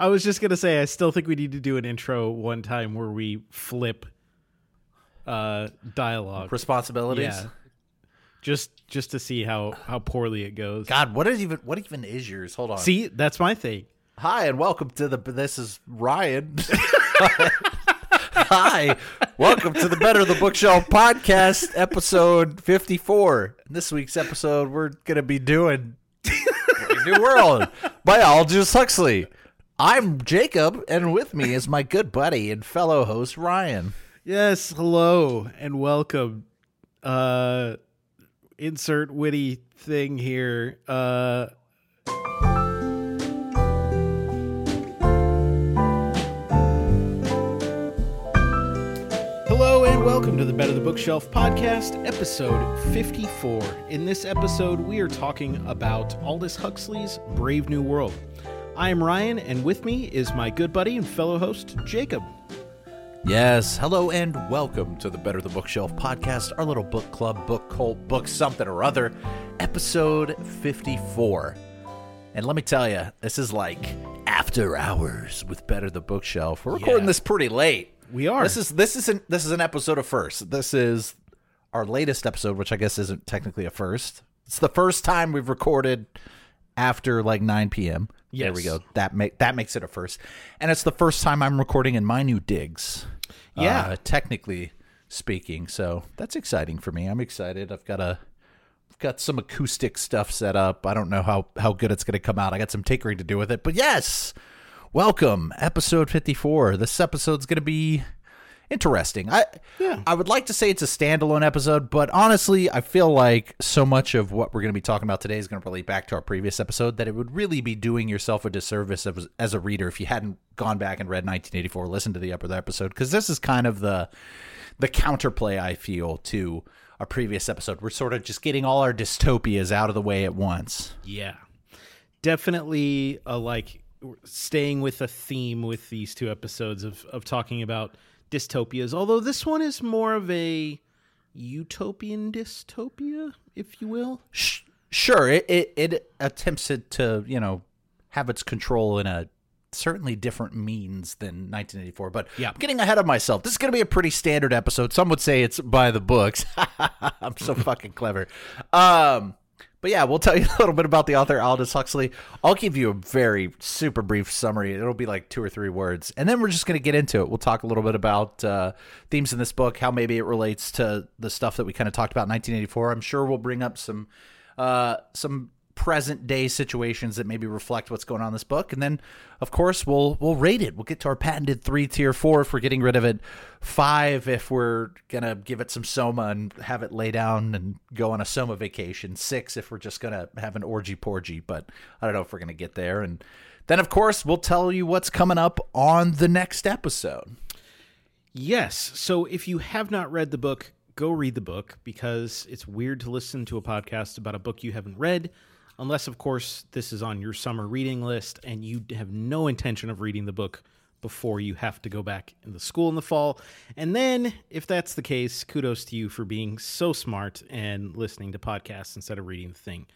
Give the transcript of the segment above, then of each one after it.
I was just going to say, I still think we need to do an intro one time where we flip dialogue. Responsibilities? Yeah. Just to see how poorly it goes. God, what even is yours? Hold on. See, that's my thing. Hi, and welcome to this is Ryan. Hi, welcome to the Better the Bookshelf Podcast, episode 54. In this week's episode, we're going to be doing Brave New World by Aldous Huxley. I'm Jacob, and with me is my good buddy and fellow host, Ryan. Yes, hello, and welcome. Insert witty thing here. Hello and welcome to the Better the Bookshelf Podcast, episode 54. In this episode, we are talking about Aldous Huxley's Brave New World. I am Ryan, and with me is my good buddy and fellow host, Jacob. Yes, hello and welcome to the Better the Bookshelf Podcast, our little book club, book cult, book something or other, episode 54. And let me tell you, this is like after hours with Better the Bookshelf. We're recording this pretty late. We are. This is an episode of first. This is our latest episode, which I guess isn't technically a first. It's the first time we've recorded after like 9 p.m. Yes. There we go. That makes it a first. And it's the first time I'm recording in my new digs. Yeah. Technically speaking. So that's exciting for me. I'm excited. I've got some acoustic stuff set up. I don't know how good it's going to come out. I got some tinkering to do with it. But yes, welcome. Episode 54. This episode's going to be interesting. I would like to say it's a standalone episode, but honestly, I feel like so much of what we're going to be talking about today is going to relate back to our previous episode that it would really be doing yourself a disservice as a reader if you hadn't gone back and read 1984, listened to the upper episode, because this is kind of the counterplay, I feel, to our previous episode. We're sort of just getting all our dystopias out of the way at once. Yeah, definitely staying with a theme with these two episodes of talking about dystopias, although this one is more of a utopian dystopia, if you will. Sure, it attempts to have its control in a certainly different means than 1984, but yeah. I'm getting ahead of myself. This is going to be a pretty standard episode. Some would say it's by the books. I'm so fucking clever. But yeah, we'll tell you a little bit about the author, Aldous Huxley. I'll give you a very super brief summary. It'll be like 2 or 3 words. And then we're just going to get into it. We'll talk a little bit about themes in this book, how maybe it relates to the stuff that we kind of talked about in 1984. I'm sure we'll bring up some present day situations that maybe reflect what's going on in this book. And then, of course, we'll rate it. We'll get to our patented 3, tier 4 if we're getting rid of it, 5 if we're going to give it some soma and have it lay down and go on a soma vacation, 6 if we're just going to have an orgy-porgy. But I don't know if we're going to get there. And then, of course, we'll tell you what's coming up on the next episode. Yes. So if you have not read the book, go read the book, because it's weird to listen to a podcast about a book you haven't read. Unless, of course, this is on your summer reading list and you have no intention of reading the book before you have to go back in the school in the fall. And then, if that's the case, kudos to you for being so smart and listening to podcasts instead of reading the thing.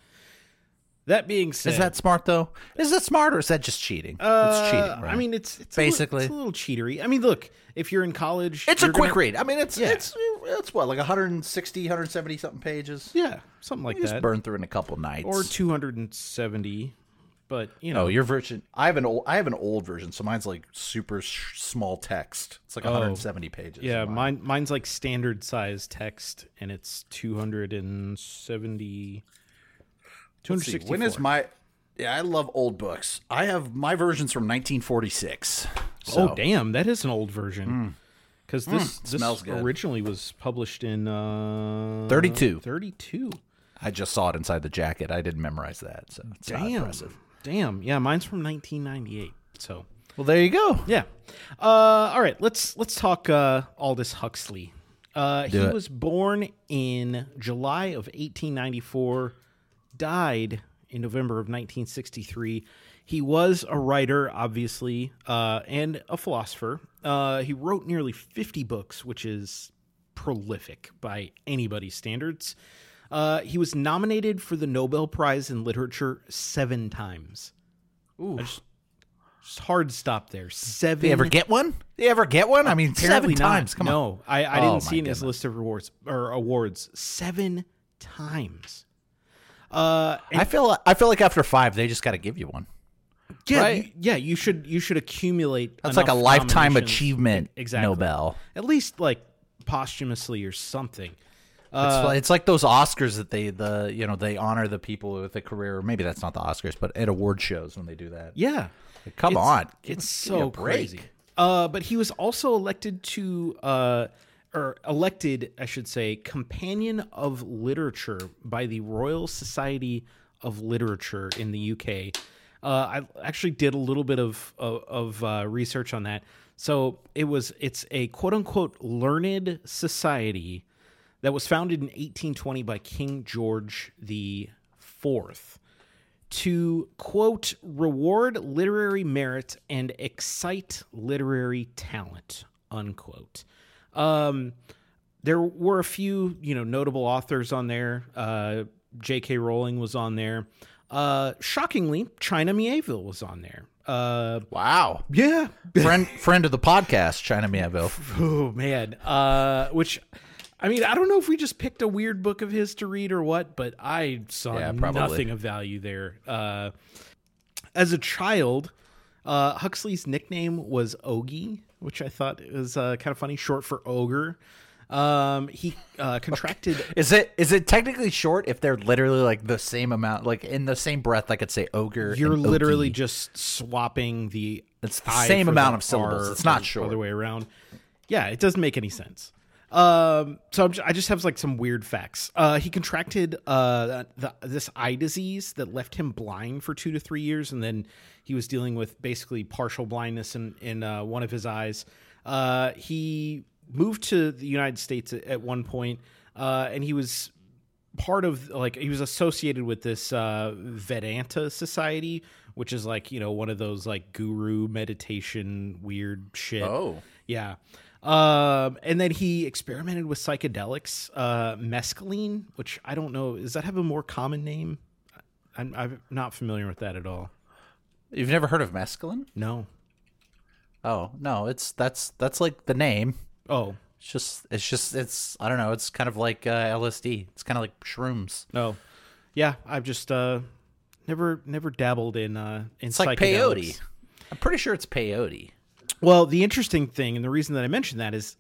That being said... Is that smart, though? Is that smart, or is that just cheating? It's cheating, right? I mean, it's basically it's a little cheatery. I mean, look, if you're in college... It's a quick read. I mean, it's what, like 160, 170-something pages? Yeah, something like that. You just burn through in a couple nights. Or 270, but, Oh, your version... I have an old version, so mine's like super small text. It's like 170 pages. Yeah, mine's like standard size text, and it's 270... 264. When is my... Yeah, I love old books. I have my versions from 1946. So. Oh, damn. That is an old version. Because this originally was published in... 32. I just saw it inside the jacket. I didn't memorize that. So it's not impressive. Damn. Yeah, mine's from 1998. So... Well, there you go. Yeah. All right. Let's talk Aldous Huxley. He was born in July of 1894... Died in November of 1963. He was a writer, obviously, and a philosopher. He wrote nearly 50 books, which is prolific by anybody's standards. He was nominated for the Nobel Prize in Literature 7 times. Ooh. I just hard stop there. Seven. They ever get one? I mean, seven times. Come on. No, I didn't see in his list of rewards or awards. 7 times. I feel like after 5, they just got to give you one. Yeah, right? You should accumulate. That's like a lifetime achievement, exactly. Nobel, at least like posthumously or something. It's like those Oscars that they honor the people with a career. Maybe that's not the Oscars, but at award shows when they do that. Yeah, like, come on, it's so crazy. But he was also elected to, Companion of Literature by the Royal Society of Literature in the UK. I actually did a little bit of research on that. So it's a quote unquote learned society that was founded in 1820 by King George IV to, quote, reward literary merit and excite literary talent, unquote. There were a few, notable authors on there. J.K. Rowling was on there. Shockingly, China Miéville was on there. Wow. Yeah. Friend of the podcast, China Miéville. Oh, man. Which, I mean, I don't know if we just picked a weird book of his to read or what, but I saw nothing of value there. As a child, Huxley's nickname was Ogie, which I thought was kind of funny, short for ogre. He contracted. Okay. Is it technically short if they're literally like the same amount, like in the same breath? I could say ogre. You're literally just swapping the. It's the same amount of syllables. It's not short. Other way around. Yeah, it doesn't make any sense. So I just have like some weird facts. He contracted this eye disease that left him blind for 2 to 3 years, and then he was dealing with basically partial blindness in one of his eyes. He moved to the United States at one point, and he was part of he was associated with this Vedanta Society, which is one of those guru meditation weird shit. Oh, yeah. And then he experimented with psychedelics, mescaline, which I don't know. Does that have a more common name? I'm not familiar with that at all. You've never heard of mescaline? No. Oh no, that's like the name. Oh, it's I don't know. It's kind of like LSD. It's kind of like shrooms. Oh, yeah. I've just never dabbled in it's psychedelics. Like peyote. I'm pretty sure it's peyote. Well, the interesting thing, and the reason that I mentioned that is,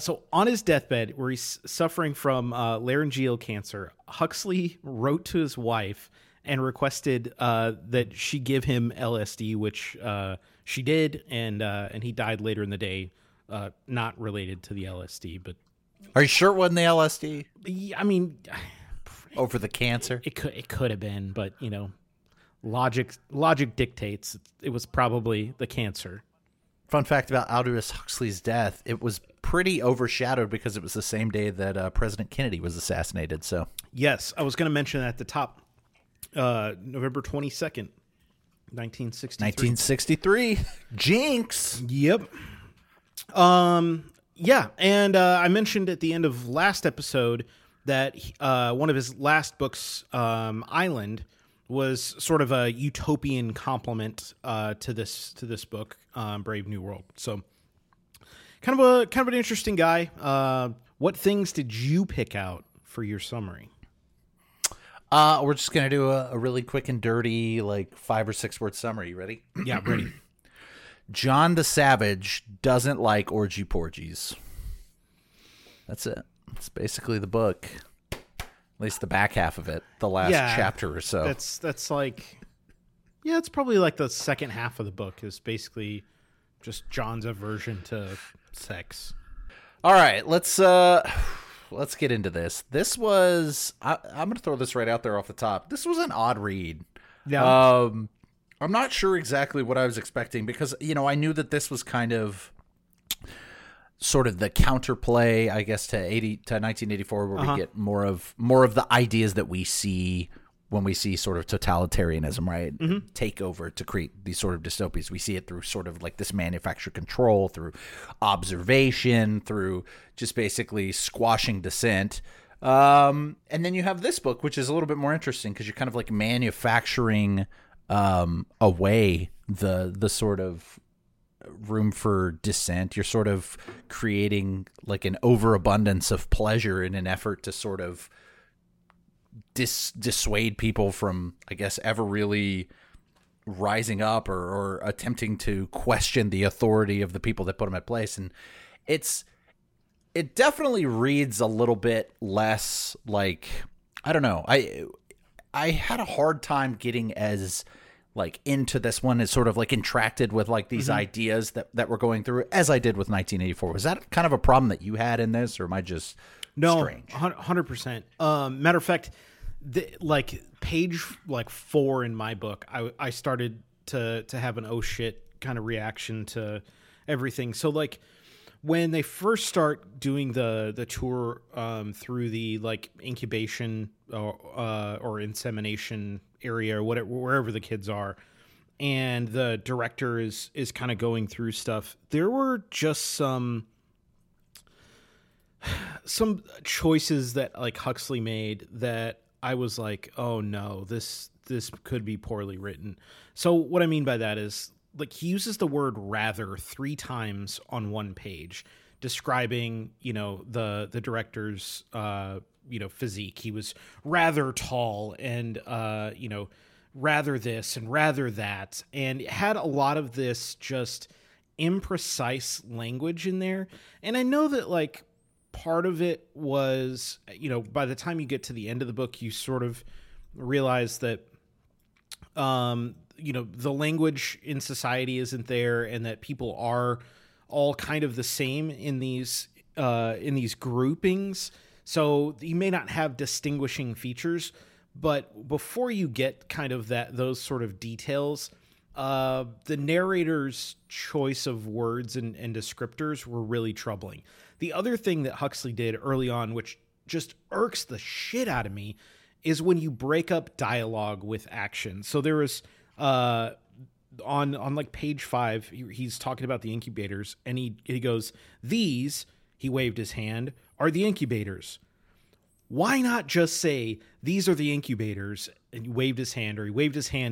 so on his deathbed, where he's suffering from laryngeal cancer, Huxley wrote to his wife and requested that she give him LSD, which she did, and he died later in the day, not related to the LSD. But are you sure it wasn't the LSD? I mean, over the cancer, it could have been, but logic dictates it was probably the cancer. Fun fact about Aldous Huxley's death, it was pretty overshadowed because it was the same day that President Kennedy was assassinated. So yes, I was going to mention that at the top, November 22nd, 1963. 1963. Jinx. Yep. Yeah, and I mentioned at the end of last episode that one of his last books, Island, was sort of a utopian complement to this book, Brave New World. So, kind of an interesting guy. What things did you pick out for your summary? We're just gonna do a really quick and dirty, 5 or 6 word summary. You ready? Yeah, I'm ready. John the Savage doesn't like orgy porgies. That's it. That's basically the book. At least the back half of it, the last chapter or so. It's probably the second half of the book is basically just John's aversion to sex. All right, let's get into this. This was I'm going to throw this right out there off the top. This was an odd read. Yeah. I'm not sure exactly what I was expecting because I knew that this was kind of sort of the counterplay, I guess, to 1984, where we get more of the ideas that we see when we see sort of totalitarianism, right? Mm-hmm. Takeover to create these sort of dystopias. We see it through sort of this manufactured control, through observation, through just basically squashing dissent. And then you have this book, which is a little bit more interesting because you're kind of manufacturing away the sort of room for dissent. You're sort of creating like an overabundance of pleasure in an effort to sort of dissuade people from, I guess, ever really rising up or attempting to question the authority of the people that put them in place. And it definitely reads a little bit less like, I don't know. I had a hard time getting as like into this one, as sort of like entracted with like these ideas that were going through, as I did with 1984. Was that kind of a problem that you had in this, or am I just strange? 100%. Matter of fact, like page like 4 in my book, I started to have an oh shit kind of reaction to everything. So like when they first start doing the tour through the like incubation or insemination area or whatever, wherever the kids are, and the director is kind of going through stuff, there were just some choices that like Huxley made that I was like, oh no, this could be poorly written. So what I mean by that is like he uses the word rather 3 times on one page, describing, you know, the director's you know, physique. He was rather tall and, you know, rather this and rather that, and it had a lot of this just imprecise language in there. And I know that like part of it was, you know, by the time you get to the end of the book, you sort of realize that, you know, the language in society isn't there, and that people are all kind of the same in these groupings. So you may not have distinguishing features, but before you get kind of those sort of details, the narrator's choice of words and descriptors were really troubling. The other thing that Huxley did early on, which just irks the shit out of me, is when you break up dialogue with action. So there was on like page 5, he's talking about the incubators, and he goes, these, he waved his hand, are the incubators. Why not just say, these are the incubators, and he waved his hand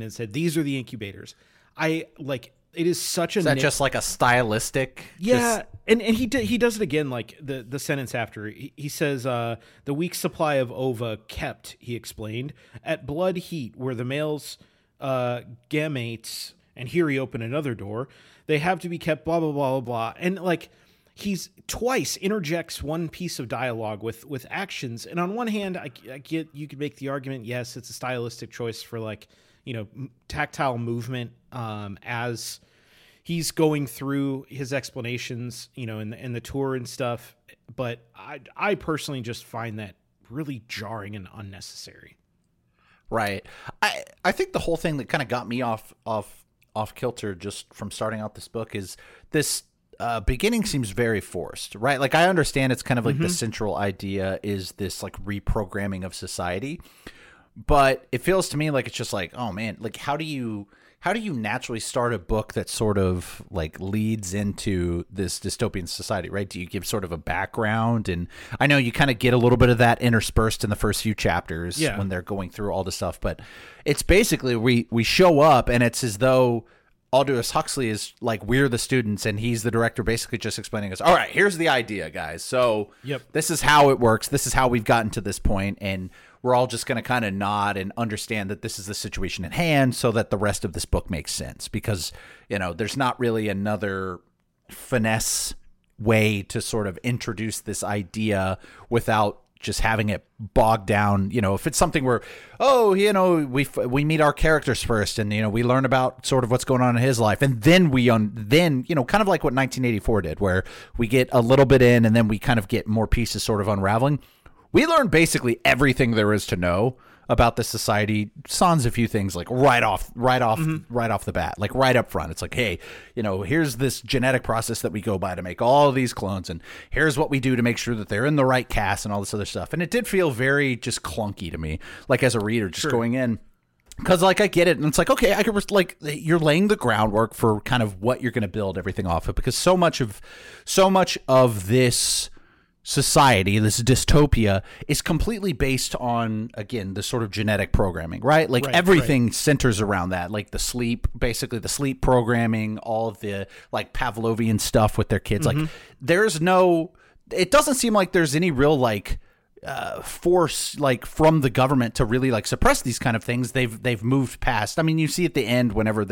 and said, these are the incubators. I like, it is such a... Is that just like a stylistic... Yeah, and he does it again, like the sentence after. He says, the weak supply of ova kept, he explained, at blood heat where the male's gametes, and here he opened another door, they have to be kept, blah, blah, blah, blah, blah. And like... He's twice interjects one piece of dialogue with actions. And on one hand, I get, you could make the argument, yes, it's a stylistic choice for like, you know, tactile movement, as he's going through his explanations, you know, in the tour and stuff. But I personally just find that really jarring and unnecessary. Right. I think the whole thing that kind of got me off kilter just from starting out this book is this, beginning seems very forced, right? Like I understand it's kind of like the central idea is this like reprogramming of society, but it feels to me like it's just like, oh man, like how do you naturally start a book that sort of like leads into this dystopian society, right? Do you give sort of a background? And I know you kind of get a little bit of that interspersed in the first few chapters when they're going through all the stuff, but it's basically we show up and it's as though Aldous Huxley is like, we're the students, and he's the director basically just explaining us, all right, here's the idea, guys. So this is how it works. This is how we've gotten to this point, and we're all just going to kind of nod and understand that this is the situation at hand so that the rest of this book makes sense, because, you know, there's not really another finesse way to sort of introduce this idea without just having it bogged down. You know, if it's something where, oh, you know, we meet our characters first, and, you know, we learn about sort of what's going on in his life, and then then, you know, kind of like what 1984 did, where we get a little bit in and then we kind of get more pieces sort of unraveling. We learn basically everything there is to know about the society, sans a few things, like right off the bat, like right up front. It's like, hey, you know, here's this genetic process that we go by to make all these clones, and here's what we do to make sure that they're in the right cast and all this other stuff. And it did feel very just clunky to me, like as a reader, just going in. Because, like, I get it, and it's like, okay, I could, like, you're laying the groundwork for kind of what you're going to build everything off of, because so much of this society, this dystopia, is completely based on, again, the sort of genetic programming, right? Like everything centers around that, like the sleep, basically the sleep programming, all of the like Pavlovian stuff with their kids. Mm-hmm. Like there's no, it doesn't seem like there's any real like force like from the government to really like suppress these kind of things. They've moved past. I mean, you see at the end whenever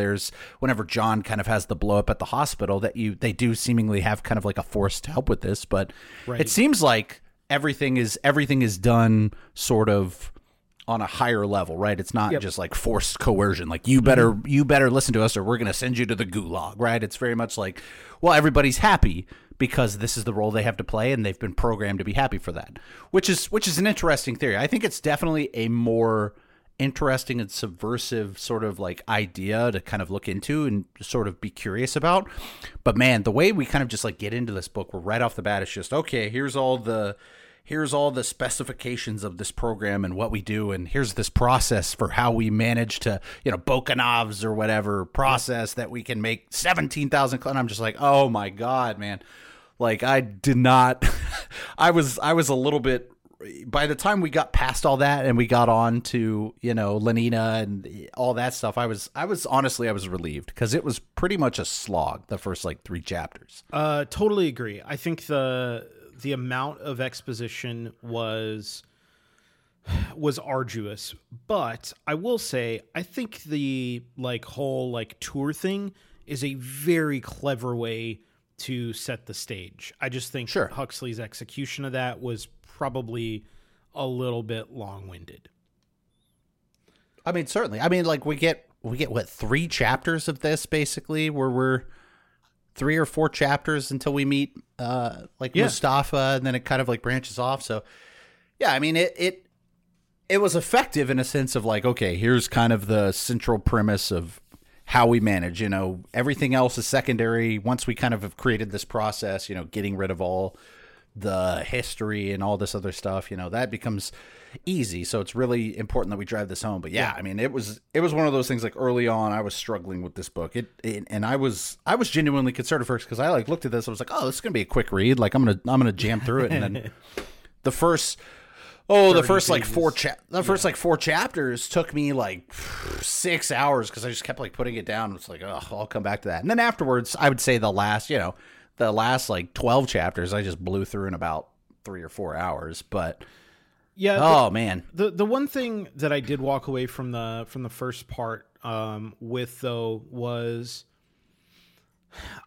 John kind of has the blow up at the hospital that they do seemingly have kind of like a force to help with this, but it seems like everything is done sort of on a higher level, right? It's not just like forced coercion, like you better listen to us or we're going to send you to the gulag, right? It's very much like, well, everybody's happy because this is the role they have to play and they've been programmed to be happy for that, which is an interesting theory. I think it's definitely a more interesting and subversive sort of like idea to kind of look into and sort of be curious about. But man, the way we kind of just like get into this book, we're right off the bat, it's just, okay, here's all the specifications of this program and what we do, and here's this process for how we manage to, Bokhanov's or whatever process that we can make 17,000. And I'm just like, oh my God, man. Like I did not, I was a little bit, by the time we got past all that and we got on to, Lenina and all that stuff, I was honestly relieved because it was pretty much a slog the first like three chapters. Totally agree. I think the amount of exposition was arduous, but I will say, I think the like whole like tour thing is a very clever way to set the stage. I just think Huxley's execution of that was probably a little bit long-winded. I mean, certainly. I mean, like we get what, three chapters of this basically, where we're 3 or 4 chapters until we meet Mustafa, and then it kind of like branches off. So yeah, I mean, it was effective in a sense of like, okay, here's kind of the central premise of how we manage, everything else is secondary. Once we kind of have created this process, getting rid of all the history and all this other stuff, that becomes easy. So it's really important that we drive this home. But yeah, I mean, it was one of those things like early on I was struggling with this book. And I was genuinely concerned at first because I like looked at this, I was like, oh, this is gonna be a quick read. Like I'm gonna jam through it. And then the first 4 chapters took me like 6 hours because I just kept like putting it down. It's like, oh, I'll come back to that. And then afterwards, I would say the last like 12 chapters, I just blew through in about 3 or 4 hours. But yeah, the one thing that I did walk away from the first part with though was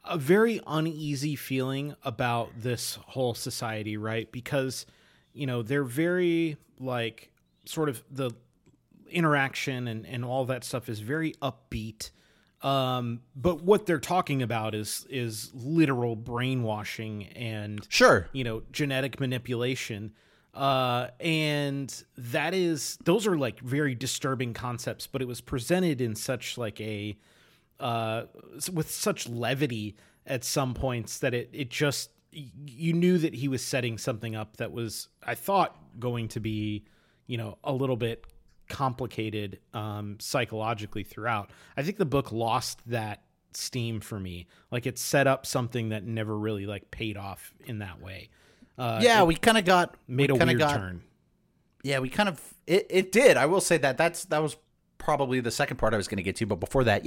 a very uneasy feeling about this whole society, right? Because they're very like sort of the interaction and all that stuff is very upbeat. But what they're talking about is literal brainwashing and genetic manipulation. And those are like very disturbing concepts, but it was presented in such like with such levity at some points that it just, you knew that he was setting something up that was, I thought, going to be, a little bit complicated psychologically throughout. I think the book lost that steam for me. Like it set up something that never really like paid off in that way. We kind of got made a weird turn. Yeah, we kind of it did. I will say that was probably the second part I was going to get to, but before that,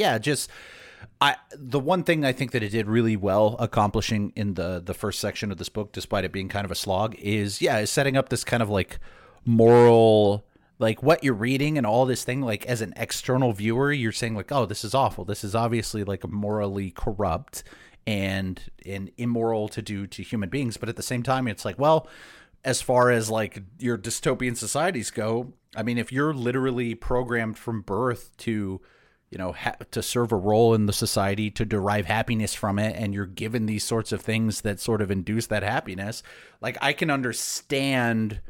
the one thing I think that it did really well accomplishing in the first section of this book, despite it being kind of a slog, is setting up this kind of like moral, like what you're reading and all this thing, like as an external viewer, you're saying like, oh, this is awful. This is obviously like morally corrupt and immoral to do to human beings. But at the same time, it's like, well, as far as like your dystopian societies go, I mean, if you're literally programmed from birth to, to serve a role in the society, to derive happiness from it, and you're given these sorts of things that sort of induce that happiness, like I can understand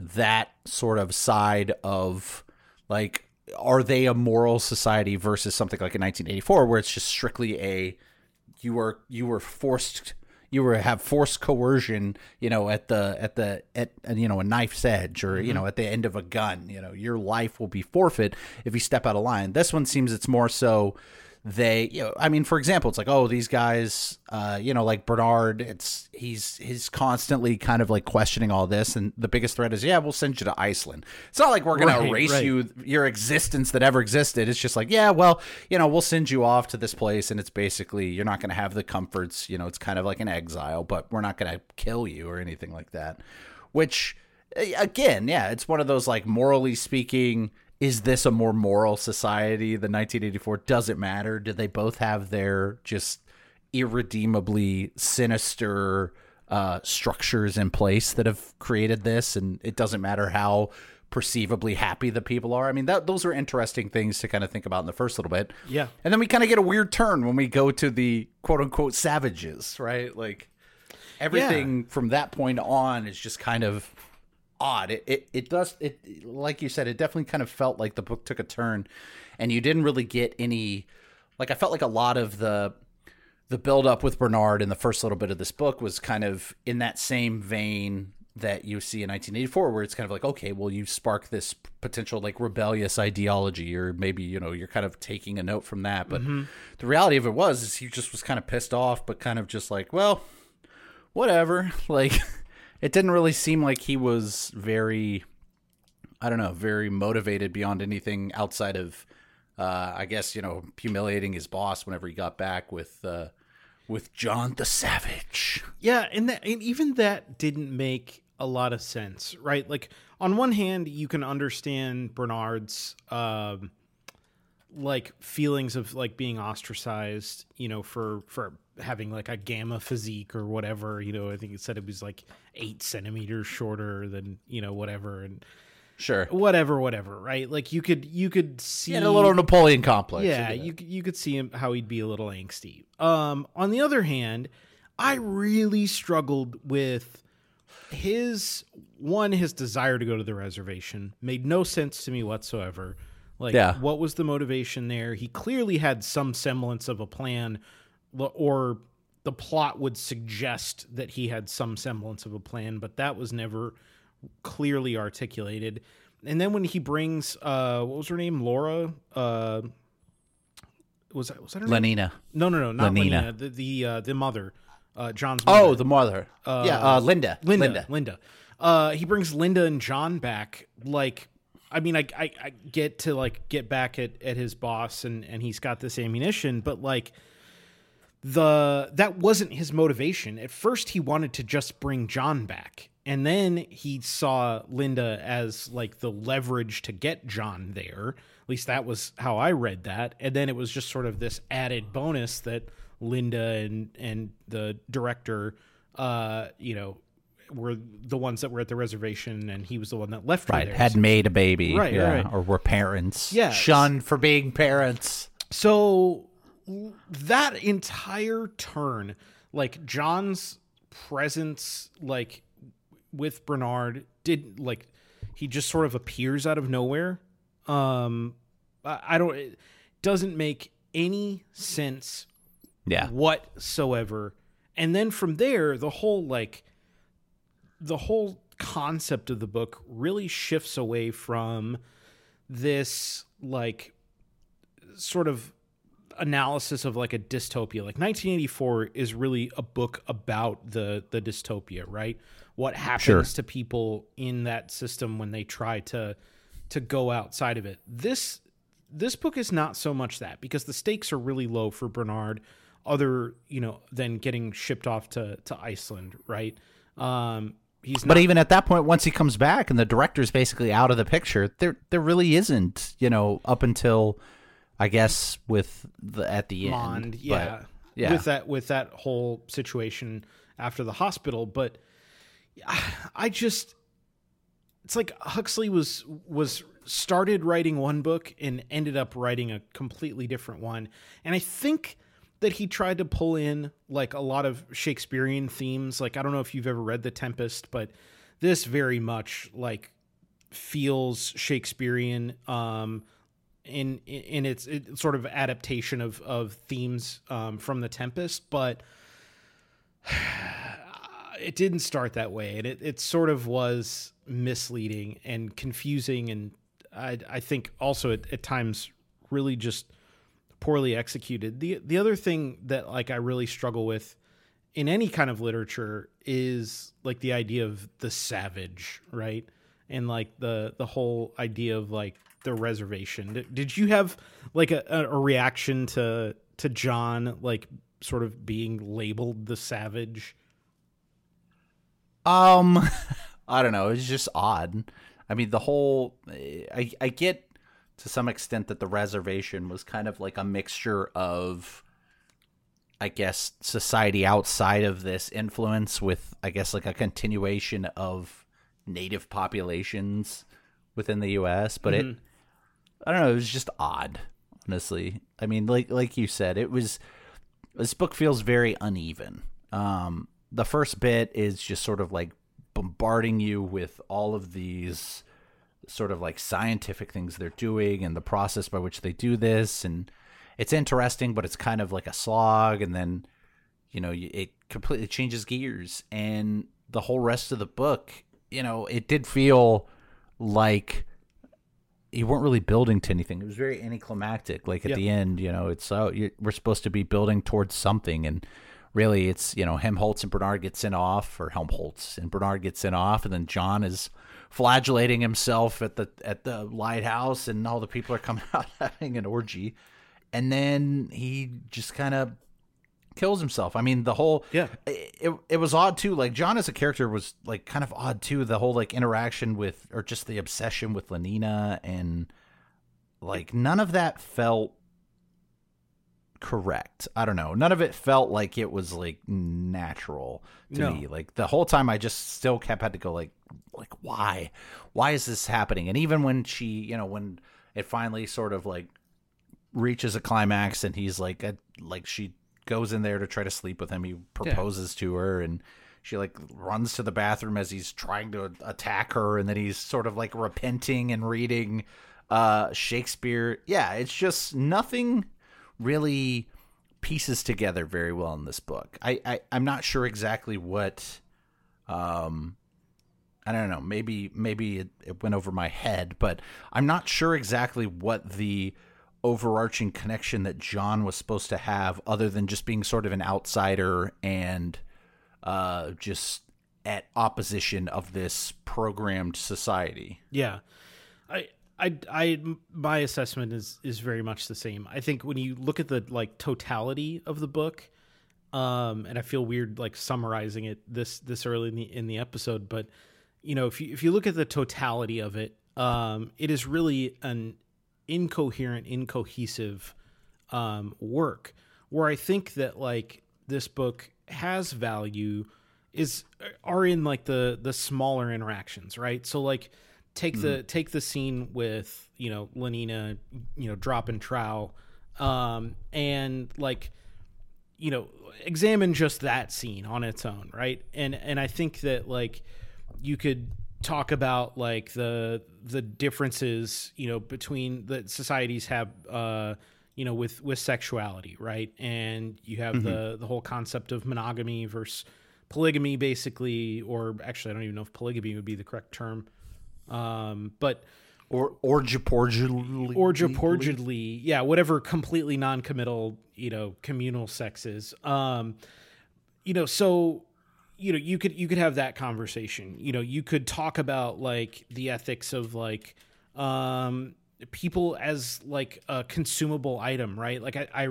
that sort of side of like, are they a moral society versus something like in 1984 where it's just strictly you have forced coercion, at a knife's edge or, at the end of a gun, your life will be forfeit if you step out of line. This one seems it's more so they, you know, I mean, for example, it's like, oh, these guys, you know, like Bernard, it's he's constantly kind of like questioning all this. And the biggest threat is, yeah, we'll send you to Iceland. It's not like we're going to erase your existence that ever existed. It's just like, yeah, well, you know, we'll send you off to this place. And it's basically, you're not going to have the comforts, you know, it's kind of like an exile, but we're not going to kill you or anything like that. Which, again, yeah, it's one of those, like, morally speaking, is this a more moral society than 1984? Does it matter? Do they both have their just irredeemably sinister structures in place that have created this? And it doesn't matter how perceivably happy the people are. I mean, those are interesting things to kind of think about in the first little bit. Yeah. And then we kind of get a weird turn when we go to the quote unquote savages, right? Like everything from that point on is just kind of odd. It does, like you said, it definitely kind of felt like the book took a turn, and you didn't really get any, like, I felt like a lot of the build up with Bernard in the first little bit of this book was kind of in that same vein that you see in 1984, where it's kind of like, okay, well, you spark this potential like rebellious ideology, or maybe, you know, you're kind of taking a note from that. But the reality of it is he just was kind of pissed off, but kind of just like, well, whatever, like. It didn't really seem like he was very, I don't know, very motivated beyond anything outside of, I guess, you know, humiliating his boss whenever he got back with John the Savage. Yeah, and even that didn't make a lot of sense, right? Like, on one hand, you can understand Bernard's, like, feelings of, like, being ostracized, you know, for having like a gamma physique or whatever, you know, I think it said it was like 8 centimeters shorter than, you know, whatever. And sure. Whatever. Right. Like you could see a little Napoleon complex. Yeah. You could see him, how he'd be a little angsty. On the other hand, I really struggled with his desire to go to the reservation. Made no sense to me whatsoever. Like what was the motivation there? He clearly had some semblance of a plan, or the plot would suggest that he had some semblance of a plan, but that was never clearly articulated. And then when he brings, what was her name? Laura? Was that her name? Lenina. No, not Lenina. The mother, John's mother. Oh, the mother. Linda. He brings Linda and John back. Like, I mean, I get to like get back at his boss and he's got this ammunition, but like, that wasn't his motivation. At first, he wanted to just bring John back, and then he saw Linda as like the leverage to get John there. At least that was how I read that. And then it was just sort of this added bonus that Linda and the director, you know, were the ones that were at the reservation, and he was the one that left her there. Had made a baby, or were parents, shunned for being parents. So that entire turn, like John's presence, like with Bernard, did like he just sort of appears out of nowhere. It doesn't make any sense whatsoever. And then from there, the whole concept of the book really shifts away from this like sort of analysis of like a dystopia. Like 1984 is really a book about the dystopia, right? What happens to people in that system when they try to go outside of it. This book is not so much that, because the stakes are really low for Bernard, other, you know, than getting shipped off to Iceland, right? But even at that point, once he comes back and the director's basically out of the picture, there really isn't, you know, up until, I guess, at the end. Mond, with that whole situation after the hospital. But I just, it's like Huxley was started writing one book and ended up writing a completely different one. And I think that he tried to pull in like a lot of Shakespearean themes. Like, I don't know if you've ever read The Tempest, but this very much like feels Shakespearean, in its sort of adaptation of themes from The Tempest, but it didn't start that way, and it sort of was misleading and confusing, and I think also at times really just poorly executed. The other thing that like I really struggle with in any kind of literature is like the idea of the savage, right? And like the whole idea of like the reservation. Did you have like a reaction to John like sort of being labeled the savage? I don't know. It's just odd. I mean, the whole I get to some extent that the reservation was kind of like a mixture of, I guess, society outside of this influence with, I guess, like a continuation of native populations within the U.S. But it, I don't know, it was just odd, honestly. I mean, like you said, it was, this book feels very uneven. The first bit is just sort of like bombarding you with all of these sort of like scientific things they're doing and the process by which they do this. And it's interesting, but it's kind of like a slog. And then, you know, it completely changes gears, and the whole rest of the book, you know, it did feel like you weren't really building to anything. It was very anticlimactic. Like at the end, you know, it's, oh, we're supposed to be building towards something. And really it's, you know, Helmholtz and Bernard gets sent off. And then John is flagellating himself at the lighthouse, and all the people are coming out having an orgy, and then he just kind of kills himself. I mean, the whole it was odd too. Like John as a character was like kind of odd too. The whole like interaction with, or just the obsession with Lenina, and like none of that felt correct. I don't know. None of it felt like it was like natural to me. Like the whole time I just still had to go like why is this happening? And even when she, you know, when it finally sort of like reaches a climax and he's like, like she goes in there to try to sleep with him. He proposes to her, and she like runs to the bathroom as he's trying to attack her. And then he's sort of like repenting and reading Shakespeare. Yeah. It's just nothing really pieces together very well in this book. I'm not sure exactly what, I don't know, maybe it went over my head, but I'm not sure exactly what the overarching connection that John was supposed to have, other than just being sort of an outsider and just at opposition of this programmed society. Yeah. My assessment is very much the same. I think when you look at the like totality of the book, and I feel weird like summarizing it this early in the episode, but you know, if you look at the totality of it, it is really an incoherent, incohesive work. Where I think that like this book has value are in like the smaller interactions, right? So like take the scene with, you know, Lenina, you know, dropping trowel, and like, you know, examine just that scene on its own, right? And I think that like you could talk about like the differences, you know, between that societies have, you know, with sexuality, right? And you have the whole concept of monogamy versus polygamy, basically, or actually I don't even know if polygamy would be the correct term. But orgiporgidly, yeah, whatever completely non-committal, you know, communal sex is, you know, so, you know, you could have that conversation, you know, you could talk about like the ethics of like, people as like a consumable item, right? Like I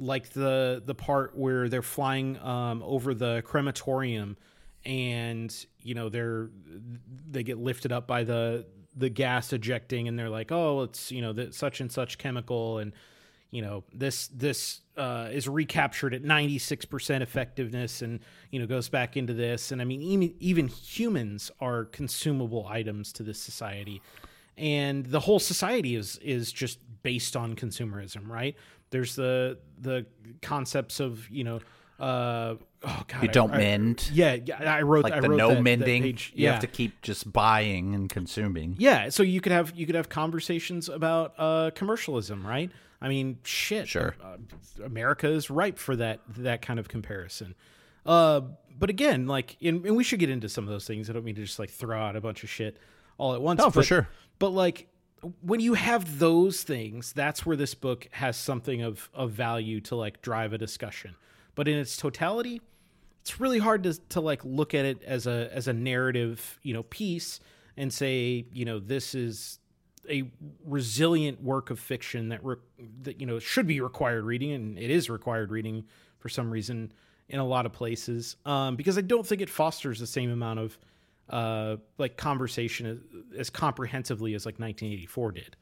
like the part where they're flying, over the crematorium, and, you know, they get lifted up by the gas ejecting, and they're like, oh, it's, you know, the such and such chemical, and, you know, this is recaptured at 96% effectiveness, and, you know, goes back into this. And I mean, even humans are consumable items to this society, and the whole society is just based on consumerism, right? There's the concepts of, you know, oh God, you don't mend. I wrote like mending. You have to keep just buying and consuming. Yeah, so you could have conversations about commercialism, right? I mean, shit. Sure, America is ripe for that kind of comparison. But again, like, and we should get into some of those things. I don't mean to just like throw out a bunch of shit all at once. Oh, for sure. But like, when you have those things, that's where this book has something of value to like drive a discussion. But in its totality, it's really hard to like look at it as a narrative, you know, piece and say, you know, this is a resilient work of fiction that you know, should be required reading, and it is required reading for some reason in a lot of places, because I don't think it fosters the same amount of like conversation as comprehensively as like 1984 did.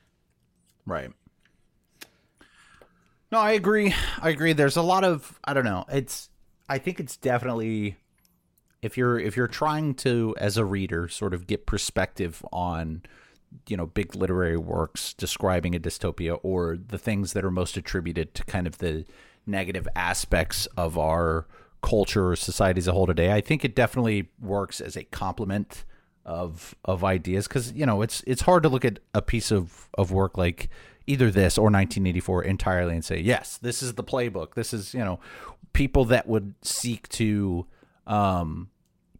Right. No, I agree. There's a lot of, I don't know. I think it's definitely, if you're trying to, as a reader, sort of get perspective on, you know, big literary works describing a dystopia or the things that are most attributed to kind of the negative aspects of our culture or society as a whole today, I think it definitely works as a complement of ideas, because, you know, it's hard to look at a piece of work like either this or 1984 entirely and say, yes, this is the playbook. This is, you know, people that would seek to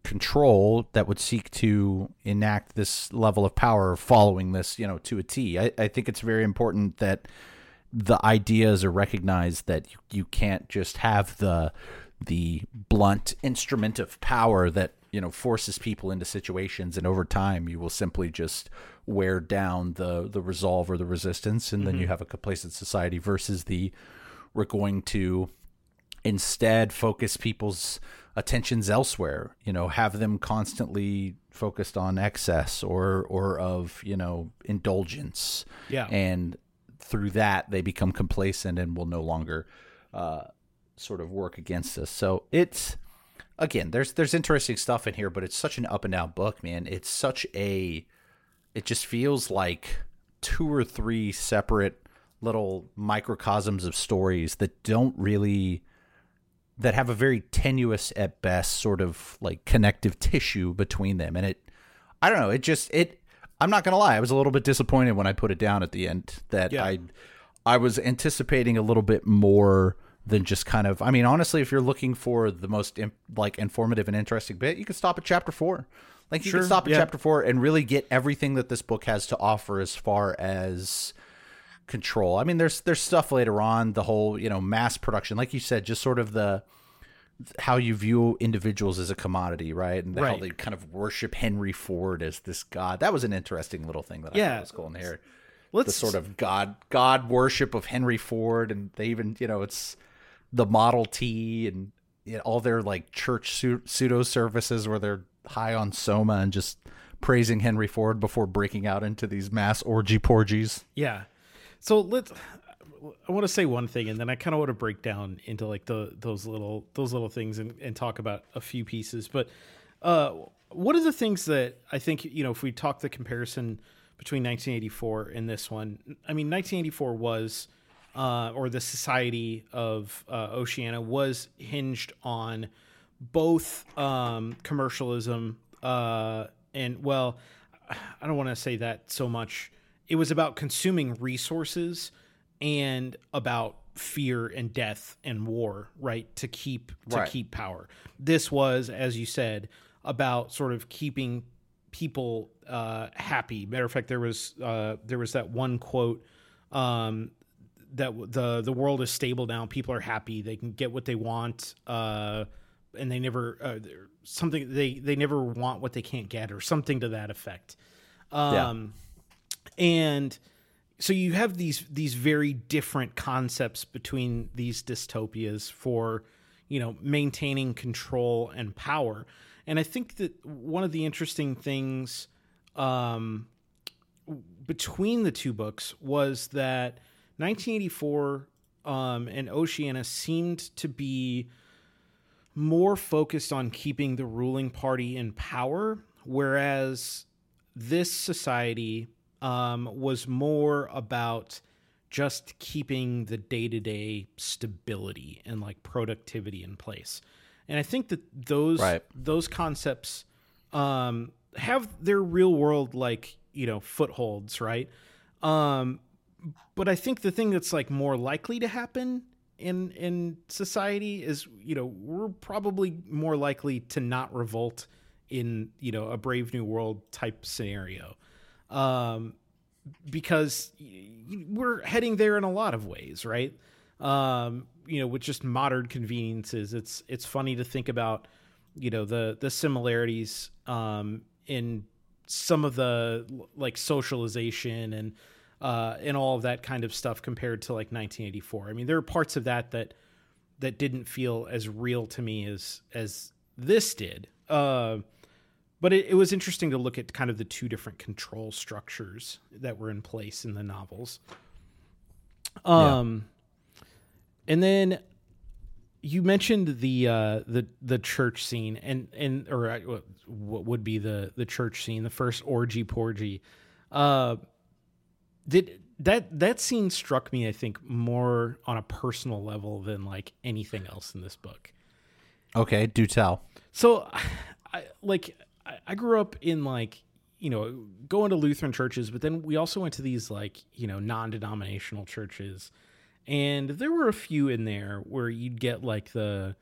control, that would seek to enact this level of power following this, you know, to a T. I think it's very important that the ideas are recognized, that you can't just have the blunt instrument of power that, you know, forces people into situations, and over time you will simply just wear down the resolve or the resistance, and mm-hmm. then you have a complacent society versus we're going to instead focus people's attentions elsewhere, you know, have them constantly focused on excess or of, you know, indulgence. Yeah. And through that they become complacent and will no longer sort of work against us. So it's, again, there's interesting stuff in here, but it's such an up and down book, man. It's such it just feels like two or three separate little microcosms of stories that don't really, that have a very tenuous at best sort of like connective tissue between them. And I don't know, I'm not going to lie, I was a little bit disappointed when I put it down at the end, that yeah. I was anticipating a little bit more than just kind of, I mean, honestly, if you're looking for the most informative and interesting bit, you could stop at chapter 4. Like, you could stop at chapter 4 and really get everything that this book has to offer as far as control. I mean, there's stuff later on, the whole, you know, mass production, like you said, just sort of the how you view individuals as a commodity, right? And how they kind of worship Henry Ford as this god. That was an interesting little thing that I thought was cool in here. The sort of god worship of Henry Ford, and they even, you know, it's the Model T and, you know, all their like church pseudo services where they're high on soma and just praising Henry Ford before breaking out into these mass orgies. Yeah. So I want to say one thing, and then I kind of want to break down into like those little things and talk about a few pieces. But one of the things that I think, you know, if we talk the comparison between 1984 and this one, I mean, 1984 was, or the society of Oceania was hinged on both commercialism and, well, I don't want to say that so much. It was about consuming resources and about fear and death and war, right? To keep power. This was, as you said, about sort of keeping people happy. Matter of fact, there was that one quote that the world is stable now. People are happy. They can get what they want, and they never something they never want what they can't get, or something to that effect. And so you have these very different concepts between these dystopias for, you know, maintaining control and power. And I think that one of the interesting things between the two books was that 1984 and Oceania seemed to be more focused on keeping the ruling party in power, whereas this society was more about just keeping the day-to-day stability and like productivity in place. And I think that those concepts have their real world, like, you know, footholds, right? But I think the thing that's like more likely to happen in society is, you know, we're probably more likely to not revolt in, you know, a Brave New World type scenario. because we're heading there in a lot of ways, right? With just modern conveniences, it's funny to think about, the similarities in some of the like socialization and all of that kind of stuff compared to like 1984. I mean, there are parts of that didn't feel as real to me as this did. But it was interesting to look at kind of the two different control structures that were in place in the novels. And then you mentioned the church scene or what would be the church scene, the first orgy. Did that scene struck me, I think, more on a personal level than like anything else in this book. Okay, do tell. So, I grew up in going to Lutheran churches, but then we also went to these non-denominational churches. And there were a few in there where you'd get the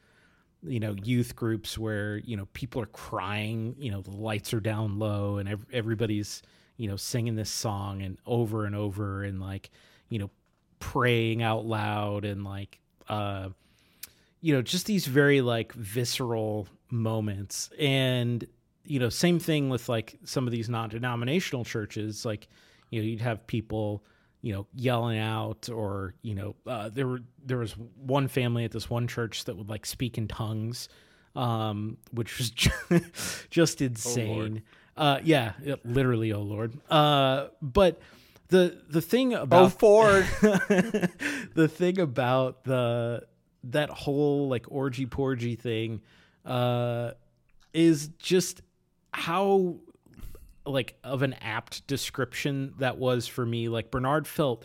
youth groups where, people are crying, the lights are down low and everybody's, singing this song and over and praying out loud and just these very visceral moments. And, same thing with some of these non-denominational churches, you'd have people, yelling out or, there was one family at this one church that would speak in tongues, which was just insane. Oh, literally. Oh Lord. But the thing about, the thing about that whole orgy porgy thing, is just how of an apt description that was for me. Bernard felt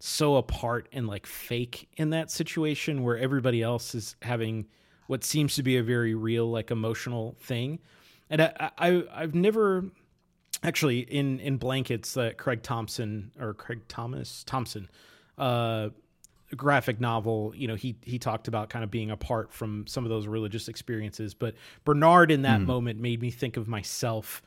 so apart and fake in that situation where everybody else is having what seems to be a very real, emotional thing. And I've never actually in Blankets that Craig Thompson, graphic novel, he talked about kind of being apart from some of those religious experiences, but Bernard in that moment made me think of myself,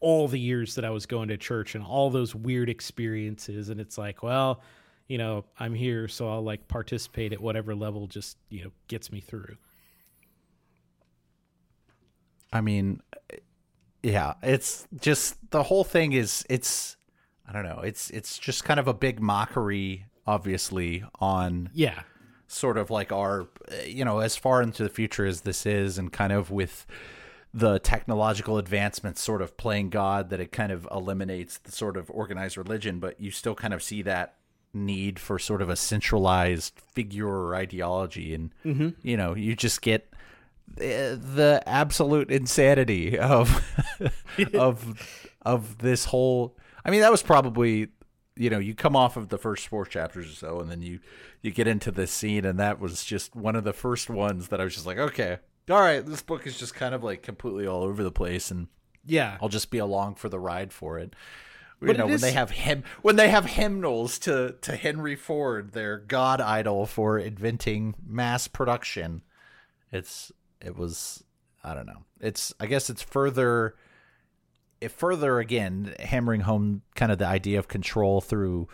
all the years that I was going to church and all those weird experiences. And it's I'm here, so I'll participate at whatever level just, gets me through. I mean, yeah, it's just the whole thing is I don't know. It's just kind of a big mockery, obviously, on sort of our, as far into the future as this is, and kind of with the technological advancements sort of playing God, that it kind of eliminates the sort of organized religion, but you still kind of see that need for sort of a centralized figure or ideology. And, you just get the absolute insanity of this whole, I mean, that was probably, you come off of the first 4 chapters or so, and then you get into this scene, and that was just one of the first ones that I was just like, okay, all right, this book is just kind of completely all over the place, and I'll just be along for the ride for it. When they have hymnals to Henry Ford, their god idol for inventing mass production, I don't know. I guess it's further again hammering home kind of the idea of control through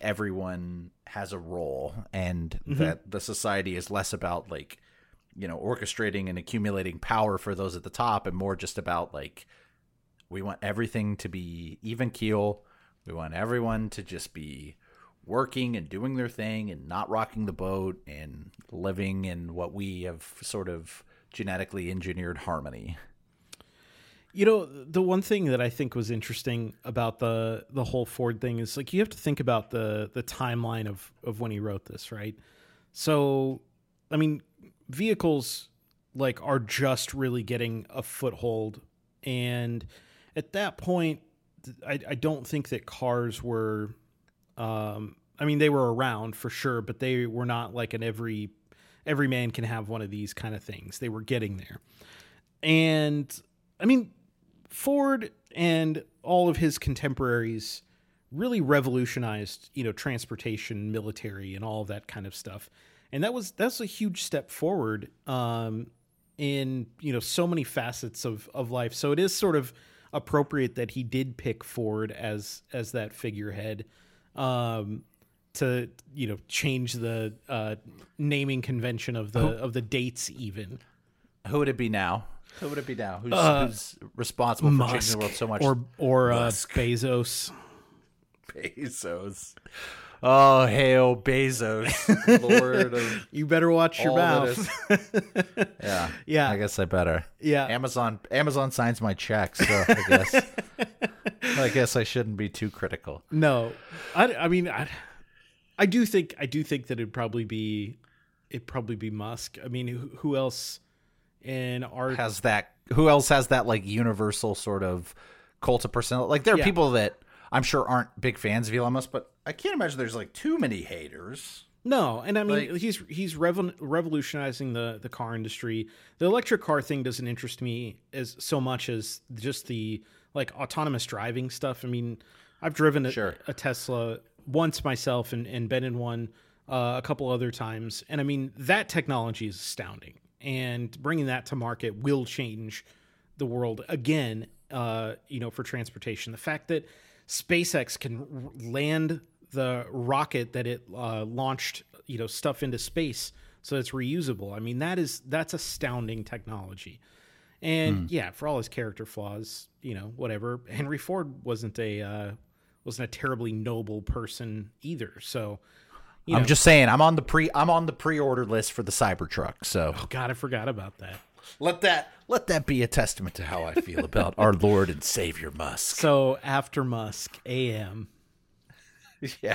everyone has a role, and that the society is less about orchestrating and accumulating power for those at the top, and more just about we want everything to be even keel. We want everyone to just be working and doing their thing and not rocking the boat and living in what we have sort of genetically engineered harmony. The one thing that I think was interesting about the whole Ford thing is you have to think about the timeline of when he wrote this, right? So, I mean, vehicles are just really getting a foothold, and at that point I don't think that cars were they were around for sure, but they were not an every man can have one of these kind of things. They were getting there, and Ford and all of his contemporaries really revolutionized transportation, military, and all that kind of stuff. And that's a huge step forward in so many facets of life. So it is sort of appropriate that he did pick Ford as that figurehead to, you know, change the naming convention of the dates even. Who would it be now? Who would it be now? Who's responsible for changing the world so much? Or Bezos. Bezos. Oh, hail Bezos, Lord of you better watch your mouth. Yeah. Yeah. I guess I better. Yeah. Amazon signs my checks, so I guess I shouldn't be too critical. No. I do think that it'd probably be Musk. I mean, who else in art has that like universal sort of cult of personality? Like there are people that I'm sure aren't big fans of Elon Musk, but I can't imagine there's like too many haters. No, and I mean like, he's revolutionizing the car industry. The electric car thing doesn't interest me so much as just the like autonomous driving stuff. I mean, I've driven a Tesla once myself and been in one a couple other times, and I mean that technology is astounding. And bringing that to market will change the world again, for transportation. The fact that SpaceX can land the rocket that it launched, stuff into space so it's reusable. I mean, that's astounding technology. And for all his character flaws, whatever. Henry Ford wasn't a terribly noble person either. So. I'm just saying, I'm on the pre-order list for the Cybertruck. So, oh God, I forgot about that. Let that be a testament to how I feel about our Lord and Savior Musk. So after Musk, AM. Yeah,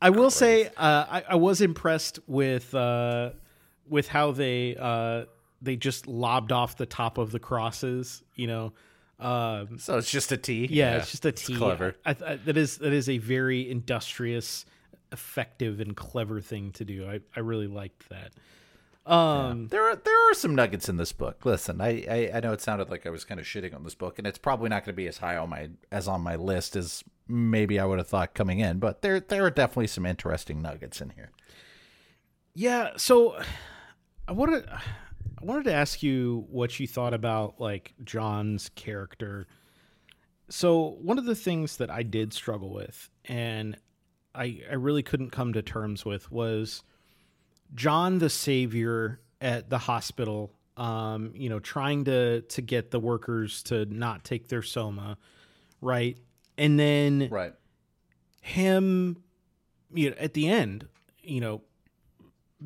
I will say I was impressed with how they just lobbed off the top of the crosses. So it's just a T. Yeah, it's just a T. It's clever. That is a very industrious, effective and clever thing to do. I really liked that. There are some nuggets in this book. Listen, I know it sounded like I was kind of shitting on this book, and it's probably not going to be as high on my list as maybe I would have thought coming in, but there are definitely some interesting nuggets in here. Yeah, so I wanted to ask you what you thought about like John's character. So one of the things that I did struggle with, and I really couldn't come to terms with, was John the savior at the hospital, trying to get the workers to not take their soma, right? And then him at the end,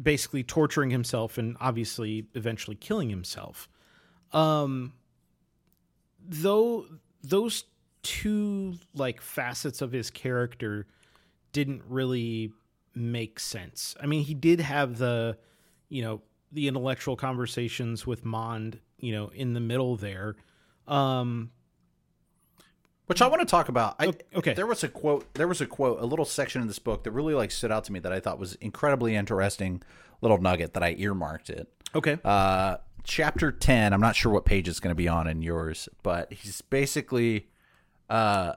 basically torturing himself and obviously eventually killing himself. Though those two like facets of his character didn't really make sense. I mean, he did have the intellectual conversations with Mond, in the middle there. Which I want to talk about. Okay. There was a quote, a little section in this book that really like stood out to me that I thought was incredibly interesting little nugget that I earmarked it. Okay. Chapter 10, I'm not sure what page it's going to be on in yours, but he's basically, well,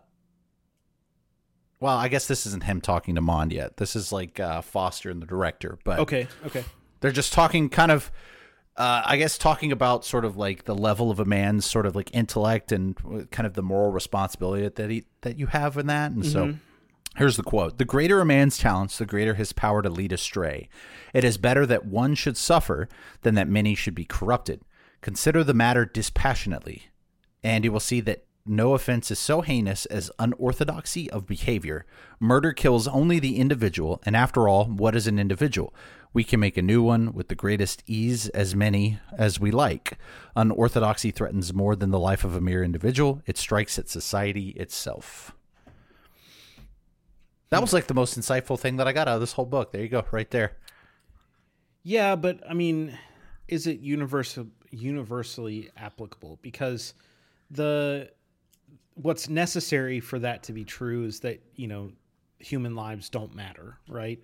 I guess this isn't him talking to Mond yet. This is like Foster and the director, but okay. They're just talking kind of, talking about sort of like the level of a man's sort of like intellect and kind of the moral responsibility that you have in that. And so here's the quote: "The greater a man's talents, the greater his power to lead astray. It is better that one should suffer than that many should be corrupted. Consider the matter dispassionately, and you will see that no offense is so heinous as unorthodoxy of behavior. Murder kills only the individual, and after all, what is an individual? We can make a new one with the greatest ease, as many as we like. Unorthodoxy threatens more than the life of a mere individual. It strikes at society itself." That was like the most insightful thing that I got out of this whole book. There you go, right there. Yeah, but I mean, is it universally applicable? Because what's necessary for that to be true is that, human lives don't matter, right?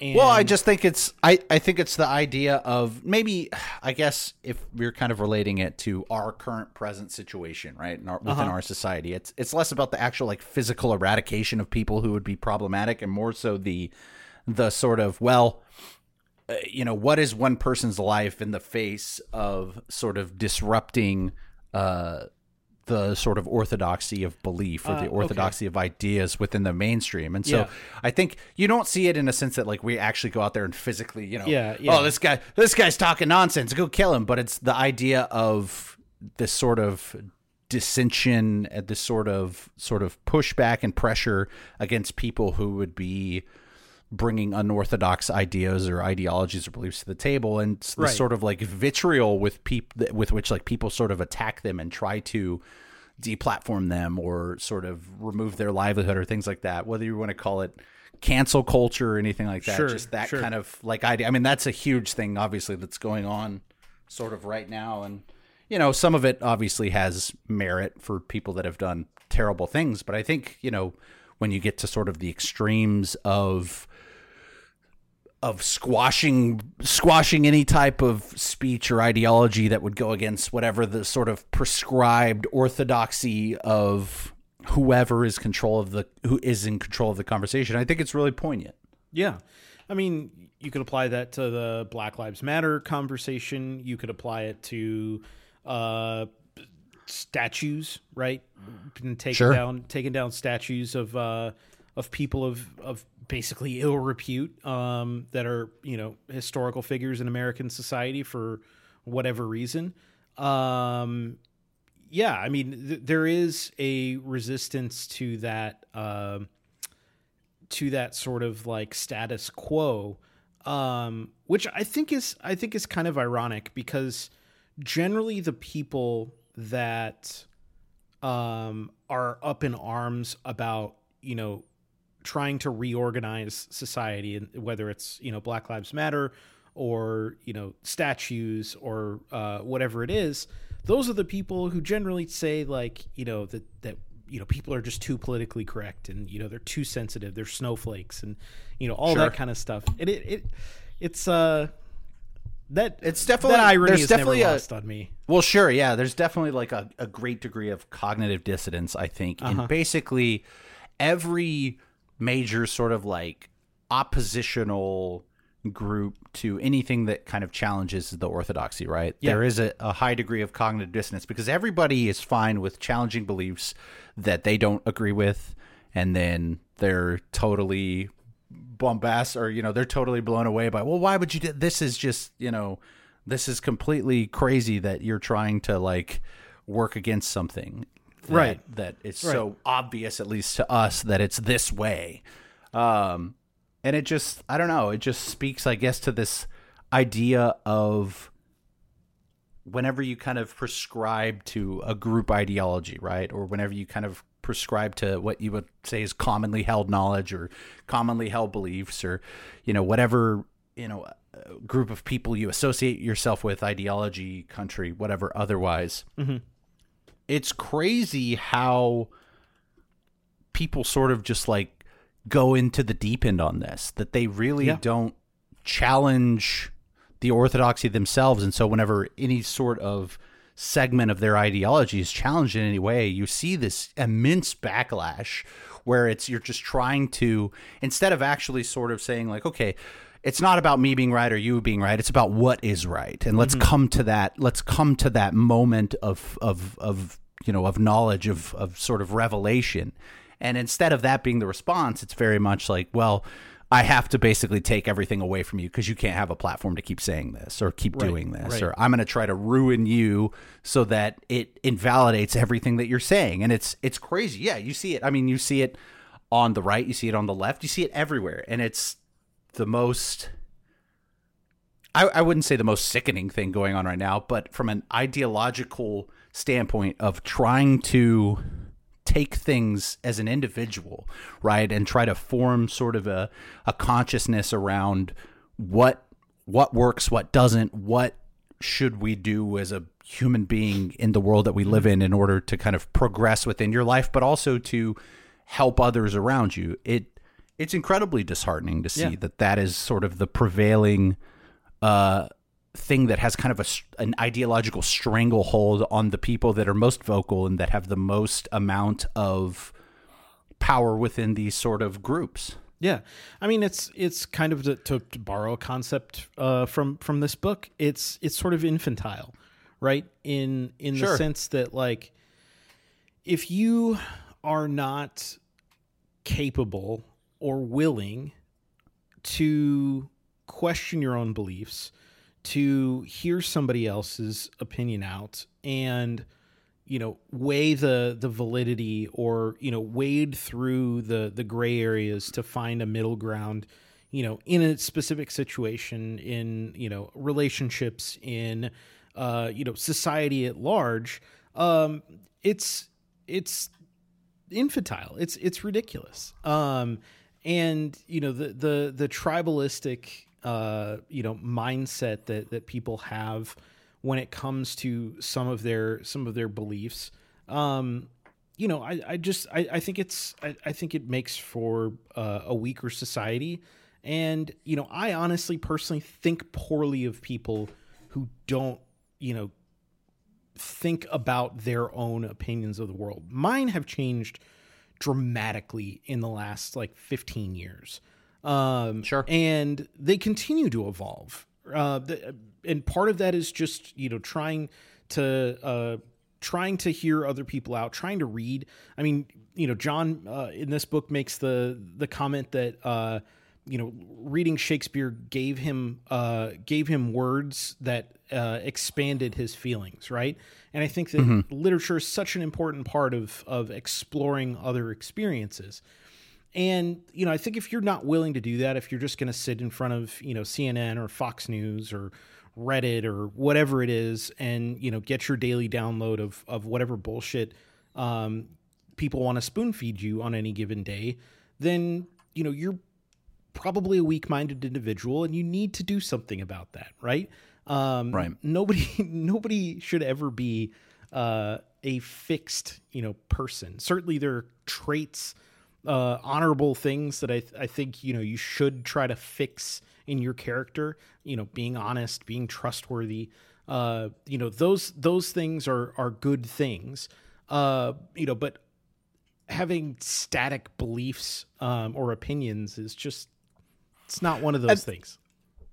And well, I just think I think it's the idea of maybe, I guess, if we're kind of relating it to our current present situation, right, within our society, it's less about the actual like physical eradication of people who would be problematic and more so the sort of, well, what is one person's life in the face of sort of disrupting the sort of orthodoxy of belief or the orthodoxy of ideas within the mainstream. And so I think you don't see it in a sense that like we actually go out there and physically, you know, oh, this guy's talking nonsense, go kill him. But it's the idea of this sort of dissension, this sort of pushback and pressure against people who would be bringing unorthodox ideas or ideologies or beliefs to the table, and the sort of like vitriol with which like people sort of attack them and try to deplatform them or sort of remove their livelihood or things like that, whether you want to call it cancel culture or anything like that, just that kind of like idea. I mean, that's a huge thing, obviously, that's going on sort of right now. And, you know, some of it obviously has merit for people that have done terrible things. But I think, you know, when you get to sort of the extremes of squashing any type of speech or ideology that would go against whatever the sort of prescribed orthodoxy of whoever is in control of the conversation, I think it's really poignant. Yeah. I mean, you could apply that to the Black Lives Matter conversation. You could apply it to statues, right? Taking down statues of people of basically ill repute, that are, you know, historical figures in American society for whatever reason. I mean, there is a resistance to that sort of like status quo, which I think is kind of ironic, because generally the people that are up in arms about, you know, trying to reorganize society, and whether it's, you know, Black Lives Matter or, you know, statues or whatever it is, those are the people who generally say, like, you know, that you know, people are just too politically correct, and, you know, they're too sensitive, they're snowflakes, and, you know, all that kind of stuff. And it's definitely never lost on me. Well, sure, yeah, there's definitely like a great degree of cognitive dissonance, I think, in basically every major sort of like oppositional group to anything that kind of challenges the orthodoxy, right? Yeah. There is a high degree of cognitive dissonance, because everybody is fine with challenging beliefs that they don't agree with, and then they're totally bombast, or, you know, they're totally blown away by, well, why would you do this? Is just, you know, this is completely crazy that you're trying to like work against something. That it's so obvious, at least to us, that it's this way. And it just, I don't know, it just speaks, I guess, to this idea of whenever you kind of prescribe to a group ideology, right? Or whenever you kind of prescribe to what you would say is commonly held knowledge or commonly held beliefs, or, you know, whatever, you know, group of people you associate yourself with, ideology, country, whatever, otherwise. Mm-hmm. It's crazy how people sort of just like go into the deep end on this, that they really don't challenge the orthodoxy themselves. And so whenever any sort of segment of their ideology is challenged in any way, you see this immense backlash where it's, you're just trying to, instead of actually sort of saying like, okay, it's not about me being right or you being right, it's about what is right. And let's come to that. Let's come to that moment of you know, of knowledge, of sort of revelation. And instead of that being the response, it's very much like, well, I have to basically take everything away from you because you can't have a platform to keep saying this or keep doing this, or I'm going to try to ruin you so that it invalidates everything that you're saying. And it's crazy. Yeah, you see it. I mean, you see it on the right, you see it on the left, you see it everywhere. And it's the most, I wouldn't say the most sickening thing going on right now, but from an ideological standpoint of trying to take things as an individual, right, and try to form sort of a consciousness around what works, what doesn't, what should we do as a human being in the world that we live in order to kind of progress within your life, but also to help others around you. It's incredibly disheartening to see that is sort of the prevailing thing that has kind of an ideological stranglehold on the people that are most vocal and that have the most amount of power within these sort of groups. Yeah. I mean, it's kind of, to borrow a concept from this book, it's sort of infantile, right? In the sense that, like, if you are not capable or willing to question your own beliefs, to hear somebody else's opinion out and, you know, weigh the validity or, you know, wade through the gray areas to find a middle ground, you know, in a specific situation, in, you know, relationships, in, you know, society at large, it's infantile. It's ridiculous. And, you know, the tribalistic, you know, mindset that people have when it comes to some of their beliefs, you know, I think it makes for a weaker society. And, you know, I honestly personally think poorly of people who don't, you know, think about their own opinions of the world. Mine have changed dramatically in the last like 15 years. Sure. And they continue to evolve. And part of that is just, you know, trying to hear other people out, trying to read. I mean, you know, John in this book makes the comment that, you know, reading Shakespeare gave him words that expanded his feelings, right? And I think that literature is such an important part of exploring other experiences. And, you know, I think if you're not willing to do that, if you're just going to sit in front of, you know, CNN or Fox News or Reddit or whatever it is and, you know, get your daily download of whatever bullshit people want to spoon feed you on any given day, then, you know, you're probably a weak-minded individual, and you need to do something about that, right? Right. Nobody should ever be a fixed, you know, person. Certainly there are traits, honorable things that I think, you know, you should try to fix in your character, you know, being honest, being trustworthy, you know, those things are good things, you know, but having static beliefs or opinions is just, it's not one of those things.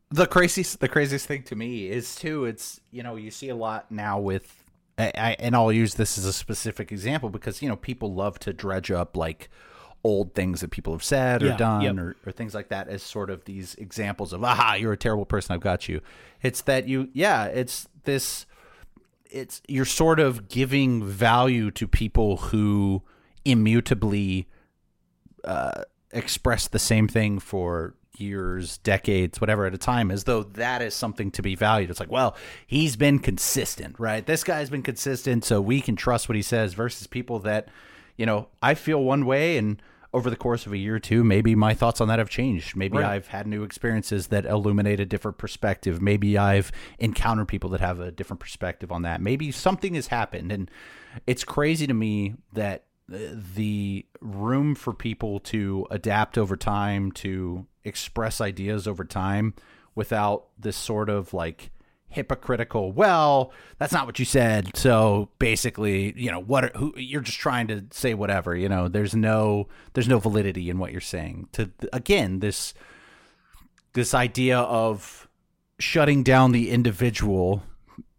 The craziest thing to me is too, it's, you know, you see a lot now with, and I'll use this as a specific example because, you know, people love to dredge up like old things that people have said or done or things like that as sort of these examples of, aha, you're a terrible person, I've got you. It's that you, you're sort of giving value to people who immutably express the same thing for years, decades, whatever at a time, as though that is something to be valued. It's like, well, he's been consistent, right? This guy's been consistent, so we can trust what he says, versus people that, you know, I feel one way, and over the course of a year or two, maybe my thoughts on that have changed. Maybe I've had new experiences that illuminate a different perspective. Maybe I've encountered people that have a different perspective on that. Maybe something has happened. And it's crazy to me that the room for people to adapt over time, to express ideas over time without this sort of like hypocritical, well, that's not what you said, so basically, you know, you're just trying to say whatever, you know, there's no validity in what you're saying. To, again, this idea of shutting down the individual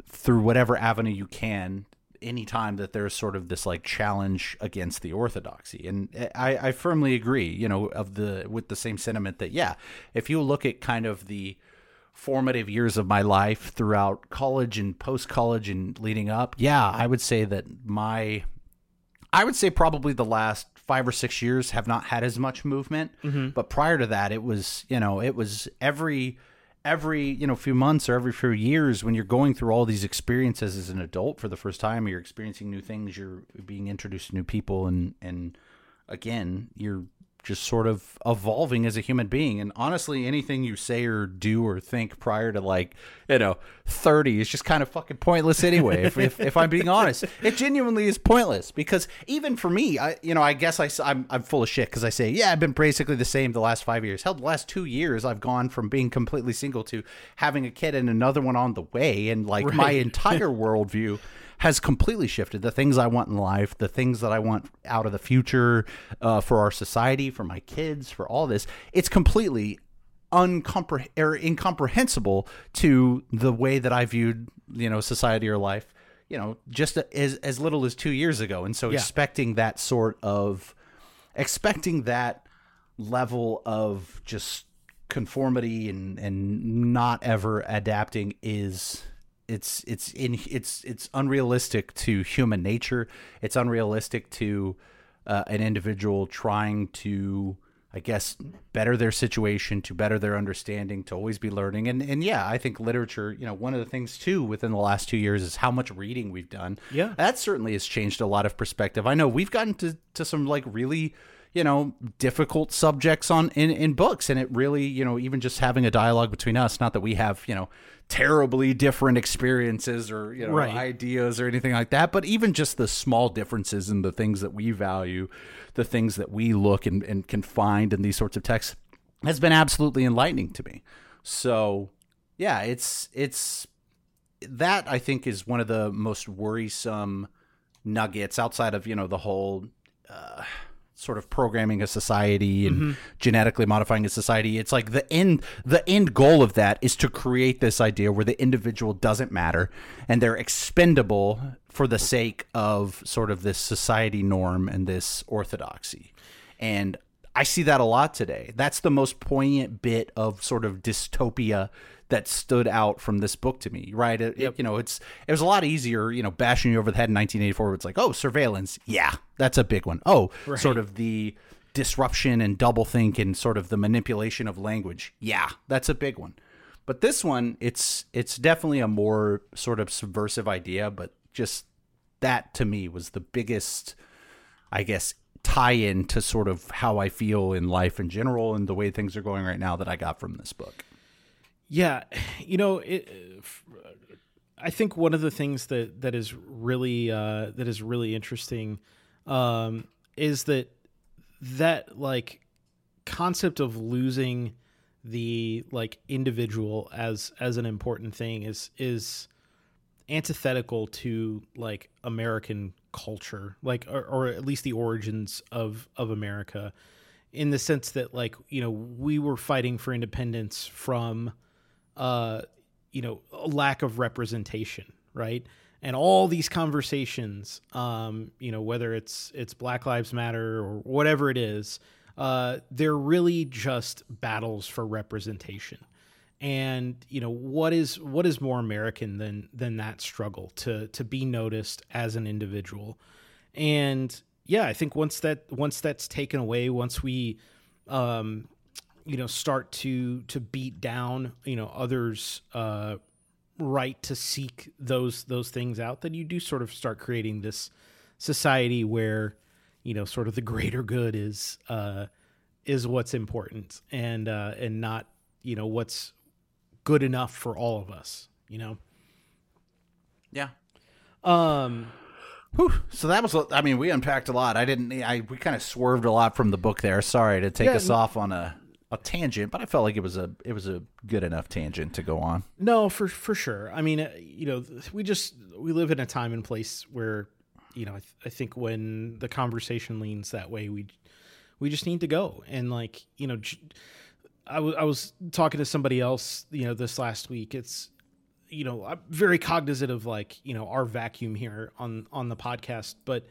through whatever avenue you can anytime that there's sort of this like challenge against the orthodoxy. And I firmly agree, you know, with the same sentiment that, yeah, if you look at kind of the formative years of my life throughout college and post-college and leading up, yeah, I would say that probably the last 5 or 6 years have not had as much movement. But prior to that, it was, you know, it was every you know, few months or every few years, when you're going through all these experiences as an adult for the first time, you're experiencing new things, you're being introduced to new people, and again, you're just sort of evolving as a human being. And honestly, anything you say or do or think prior to, like, you know, 30 is just kind of fucking pointless anyway. if I'm being honest, it genuinely is pointless, because even for me, I guess I'm full of shit because I say, yeah, I've been basically the same the last 5 years. Hell, the last 2 years, I've gone from being completely single to having a kid and another one on the way. And like my entire worldview has completely shifted. The things I want in life, the things that I want out of the future, for our society, for my kids, for all this, it's completely incomprehensible to the way that I viewed, you know, society or life, you know, just as little as 2 years ago. And so expecting that level of just conformity and not ever adapting is it's unrealistic to human nature. It's unrealistic to an individual trying to, I guess, better their situation, to better their understanding, to always be learning. And yeah, I think literature, you know, one of the things too within the last 2 years is how much reading we've done. Yeah. That certainly has changed a lot of perspective. I know we've gotten to some like really, you know, difficult subjects in books. And it really, you know, even just having a dialogue between us, not that we have, you know, terribly different experiences or, you know, ideas or anything like that, but even just the small differences in the things that we value, the things that we look and can find in these sorts of texts has been absolutely enlightening to me. So yeah, it's that I think is one of the most worrisome nuggets outside of, you know, the whole, sort of programming a society and genetically modifying a society. It's like the end goal of that is to create this idea where the individual doesn't matter and they're expendable for the sake of sort of this society norm and this orthodoxy. And I see that a lot today. That's the most poignant bit of sort of dystopia that stood out from this book to me, right? You know, it was a lot easier, you know, bashing you over the head in 1984. Where it's like, oh, surveillance, yeah, that's a big one. Oh, sort of the disruption and doublethink and sort of the manipulation of language, yeah, that's a big one. But this one, it's definitely a more sort of subversive idea. But just that to me was the biggest, I guess, tie-in to sort of how I feel in life in general and the way things are going right now that I got from this book. Yeah, you know, I think one of the things that is really interesting is that like concept of losing the like individual as an important thing is antithetical to like American culture, like or at least the origins of America, in the sense that like, you know, we were fighting for independence from you know, a lack of representation, right? And all these conversations, you know, whether it's Black Lives Matter or whatever it is, they're really just battles for representation. And, you know, what is more American than that struggle to be noticed as an individual? And yeah, I think once that's taken away, once we, you know, start to beat down, you know, others' right to seek those things out, then you do sort of start creating this society where, you know, sort of the greater good is what's important and not, you know, what's good enough for all of us, you know? Yeah. Whew. So that was, I mean, we unpacked a lot. We kind of swerved a lot from the book there. Sorry to take us off on a tangent, but I felt like it was a good enough tangent to go on. No, for sure. I mean, you know, we live in a time and place where, you know, I think when the conversation leans that way, we just need to go. And like, you know, I was talking to somebody else, you know, this last week. It's, you know, I'm very cognizant of like, you know, our vacuum here on the podcast, but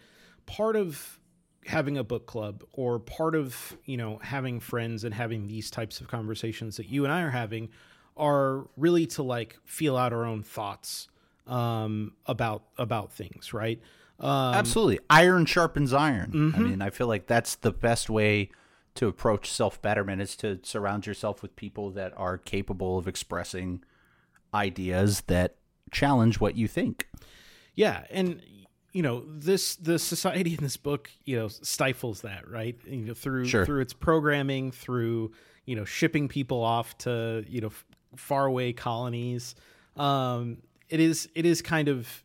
part of having a book club or part of, you know, having friends and having these types of conversations that you and I are having are really to like feel out our own thoughts, about things. Right. Absolutely. Iron sharpens iron. Mm-hmm. I mean, I feel like that's the best way to approach self-betterment is to surround yourself with people that are capable of expressing ideas that challenge what you think. Yeah. And, you know, the society in this book, you know, stifles that, right? You know, through its programming, through, you know, shipping people off to, you know, faraway colonies. It is kind of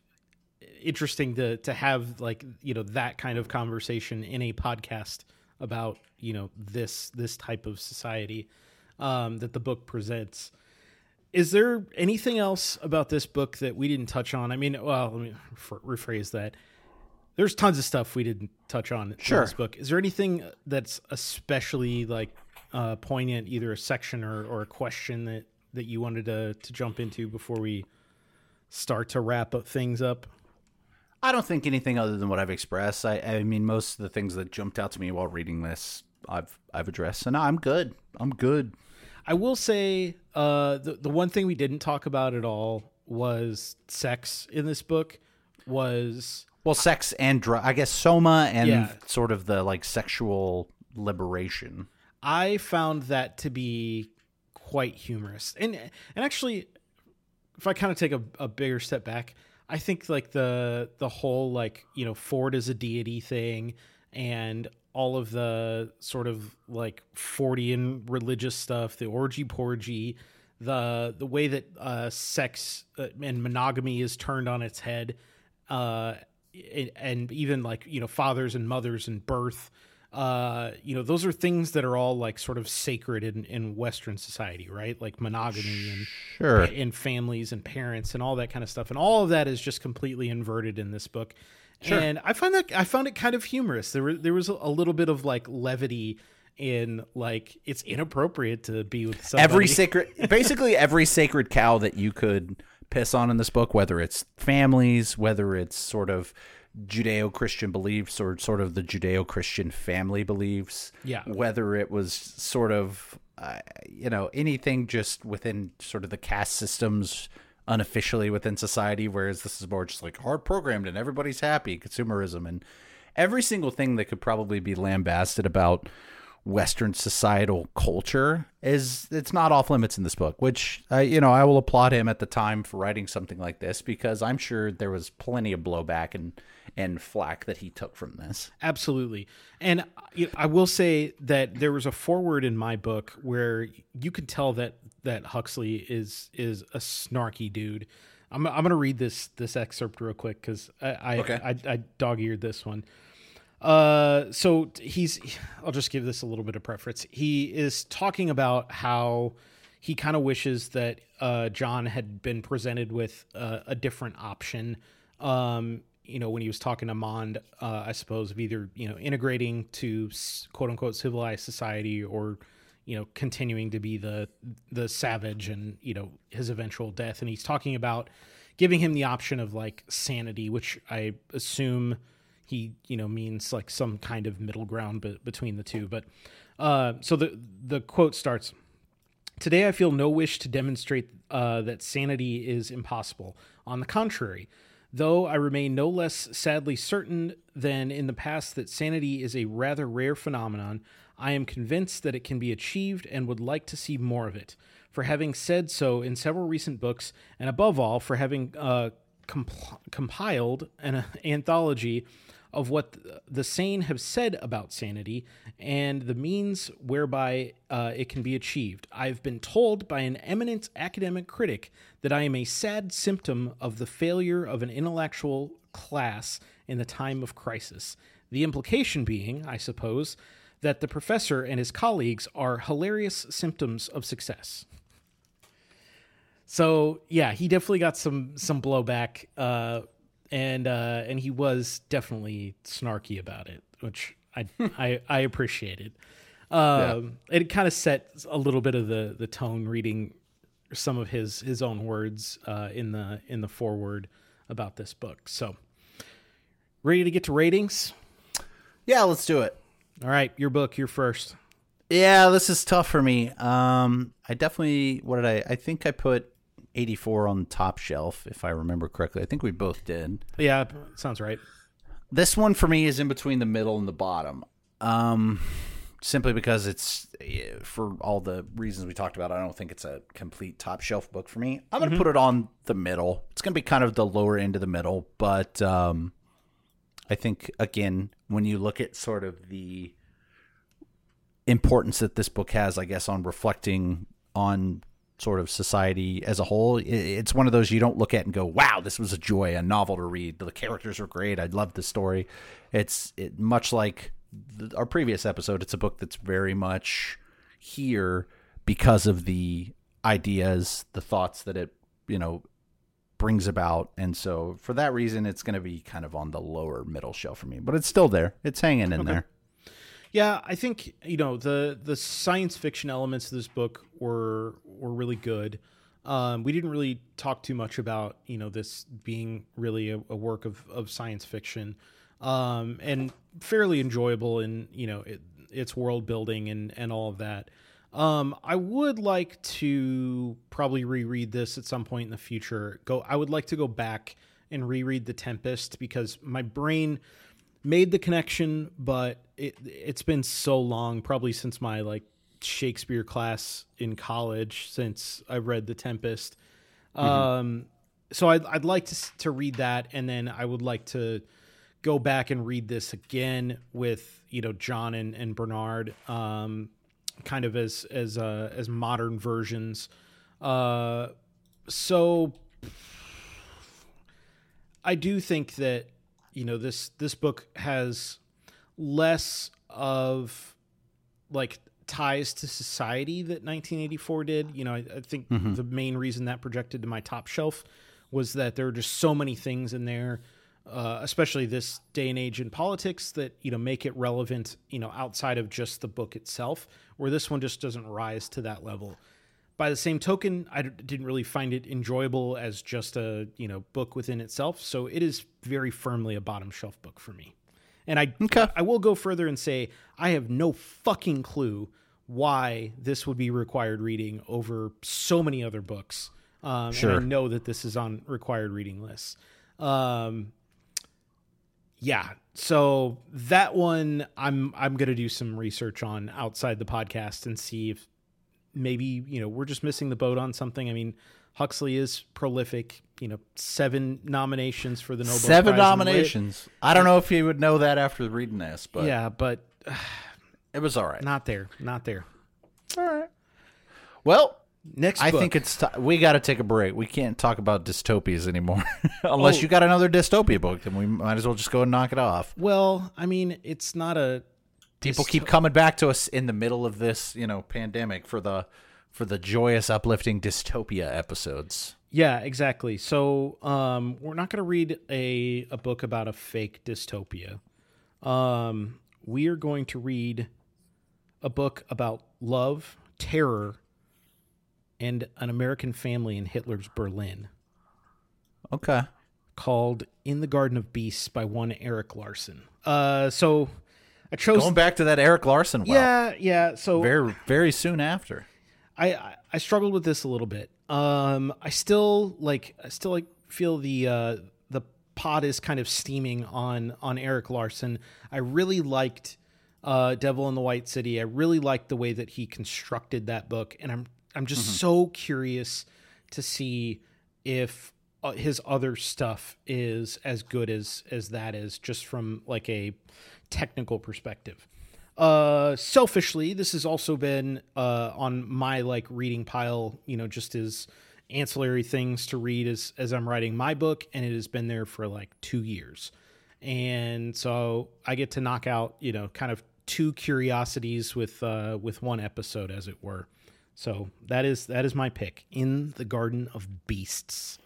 interesting to have like, you know, that kind of conversation in a podcast about, you know, this type of society that the book presents. Is there anything else about this book that we didn't touch on? I mean, well, let me rephrase that. There's tons of stuff we didn't touch on in this book. Is there anything that's especially like poignant, either a section or a question that you wanted to jump into before we start to wrap up things up? I don't think anything other than what I've expressed. I mean, most of the things that jumped out to me while reading this, I've addressed. So no, I'm good. I'm good. I will say the one thing we didn't talk about at all was sex in this book. Well, sex and I guess soma and sort of the like sexual liberation. I found that to be quite humorous, and actually, if I kind of take a bigger step back, I think like the whole like, you know, Ford is a deity thing and all of the sort of like Fordian religious stuff, the orgy porgy, the way that sex and monogamy is turned on its head, and even like, you know, fathers and mothers and birth, you know, those are things that are all like sort of sacred in Western society, right? Like monogamy and sure, and families and parents and all that kind of stuff. And all of that is just completely inverted in this book. Sure. And I found it kind of humorous. There was a little bit of like levity in like, it's inappropriate to be with somebody. Every sacred cow that you could piss on in this book, whether it's families, whether it's sort of Judeo-Christian beliefs or sort of the Judeo-Christian family beliefs, whether it was sort of you know, anything just within sort of the caste systems unofficially within society, whereas this is more just like hard programmed and everybody's happy, consumerism, and every single thing that could probably be lambasted about Western societal culture is, it's not off limits in this book, which you know, I will applaud him at the time for writing something like this, because I'm sure there was plenty of blowback and flack that he took from this. Absolutely. And I will say that there was a foreword in my book where you could tell that Huxley is a snarky dude. I'm going to read this excerpt real quick, because I dog-eared this one. So I'll just give this a little bit of preference. He is talking about how he kind of wishes that, John had been presented with a different option. You know, when he was talking to Mond, I suppose, of either, you know, integrating to quote unquote civilized society, or, you know, continuing to be the savage and, you know, his eventual death. And he's talking about giving him the option of like sanity, which I assume he, you know, means like some kind of middle ground between the two. But so the quote starts, "Today I feel no wish to demonstrate that sanity is impossible. On the contrary, though I remain no less sadly certain than in the past that sanity is a rather rare phenomenon, I am convinced that it can be achieved and would like to see more of it. For having said so in several recent books, and above all, for having compiled an anthology of what the sane have said about sanity and the means whereby it can be achieved. I've been told by an eminent academic critic that I am a sad symptom of the failure of an intellectual class in the time of crisis. The implication being, I suppose, that the professor and his colleagues are hilarious symptoms of success." So yeah, he definitely got some blowback, and he was definitely snarky about it, which I appreciated. It kind of set a little bit of the tone, reading some of his own words in the foreword about this book. So, ready to get to ratings? Yeah, let's do it. All right, your book, you're first. Yeah, this is tough for me. I think I put 84 on the top shelf, if I remember correctly. I think we both did. Yeah, sounds right. This one for me is in between the middle and the bottom, simply because it's, for all the reasons we talked about, I don't think it's a complete top shelf book for me. I'm going to put it on the middle. It's going to be kind of the lower end of the middle, but I think, again, when you look at sort of the importance that this book has, I guess, on reflecting on sort of society as a whole, it's one of those you don't look at and go, wow, this was a joy, a novel to read, the characters are great, I love the story. It's much like our previous episode, it's a book that's very much here because of the ideas, the thoughts that it, you know, brings about. And so for that reason, it's going to be kind of on the lower middle shelf for me, but it's still there, it's hanging in there. Yeah, I think, you know, the science fiction elements of this book were really good. We didn't really talk too much about, you know, this being really a work of science fiction, and fairly enjoyable in, you know, its world building and all of that. I would like to probably reread this at some point in the future. I would like to go back and reread The Tempest, because my brain made the connection, but it's been so long, probably since my like Shakespeare class in college, since I read The Tempest. Mm-hmm. So I'd like to read that, and then I would like to go back and read this again with, you know, John and Bernard, kind of as modern versions. So I do think that, you know, this book has less of like ties to society that 1984 did. You know, I think mm-hmm. the main reason that projected to my top shelf was that there are just so many things in there, especially this day and age in politics, that, you know, make it relevant, you know, outside of just the book itself, where this one just doesn't rise to that level. By the same token, I didn't really find it enjoyable as just a, you know, book within itself. So it is very firmly a bottom shelf book for me. And I will go further and say I have no fucking clue why this would be required reading over so many other books. Sure. And I know that this is on required reading lists. Yeah. So that one I'm going to do some research on outside the podcast and see if maybe, you know, we're just missing the boat on something. I mean, Huxley is prolific, you know, 7 nominations for the Nobel Prize. 7 nominations. I don't know if you would know that after reading this, but yeah, but it was all right. Not there. All right. Well, next book. I think it's we got to take a break. We can't talk about dystopias anymore. Unless you got another dystopia book, then we might as well just go and knock it off. Well, I mean, it's not a... People keep coming back to us in the middle of this, you know, pandemic for the joyous, uplifting dystopia episodes. Yeah, exactly. So we're not going to read a book about a fake dystopia. We are going to read a book about love, terror, and an American family in Hitler's Berlin. Okay. Called In the Garden of Beasts by one Eric Larson. So... I chose going back to that Eric Larson. Wow. Yeah. So very, very soon after, I struggled with this a little bit. I still feel the pot is kind of steaming on Eric Larson. I really liked Devil in the White City. I really liked the way that he constructed that book, and I'm just mm-hmm. so curious to see if his other stuff is as good as that is, just from like a technical perspective. Selfishly, this has also been on my like reading pile, you know, just as ancillary things to read as I'm writing my book, and it has been there for like 2 years. And so I get to knock out, you know, kind of 2 curiosities with one episode, as it were. So that is my pick, In the Garden of Beasts.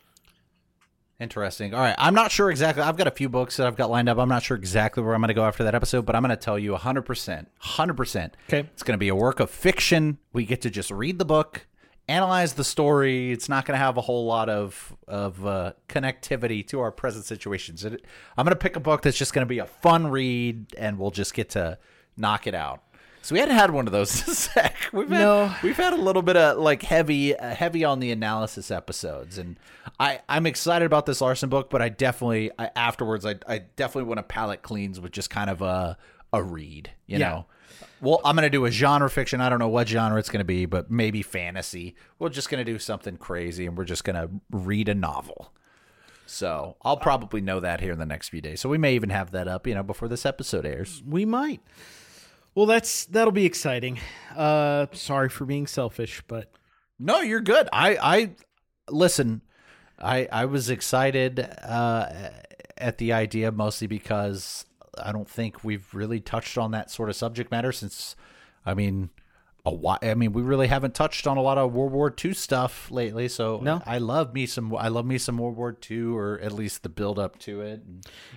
Interesting. All right. I'm not sure exactly. I've got a few books that I've got lined up. I'm not sure exactly where I'm going to go after that episode, but I'm going to tell you 100%. 100%. Okay. It's going to be a work of fiction. We get to just read the book, analyze the story. It's not going to have a whole lot of connectivity to our present situations. I'm going to pick a book that's just going to be a fun read, and we'll just get to knock it out. So we hadn't had one of those in a sec. We've had a little bit of like heavy on the analysis episodes, and I'm excited about this Larson book, but I definitely want to palate cleanse with just kind of a read, you know. Well, I'm gonna do a genre fiction. I don't know what genre it's gonna be, but maybe fantasy. We're just gonna do something crazy, and we're just gonna read a novel. So I'll probably know that here in the next few days. So we may even have that up, you know, before this episode airs. We might. Well, that'll be exciting. Sorry for being selfish, but no, you're good. Listen. I was excited at the idea, mostly because I don't think we've really touched on that sort of subject matter since. I mean, we really haven't touched on a lot of World War II stuff lately. So no. I love me some World War II, or at least the build up to it.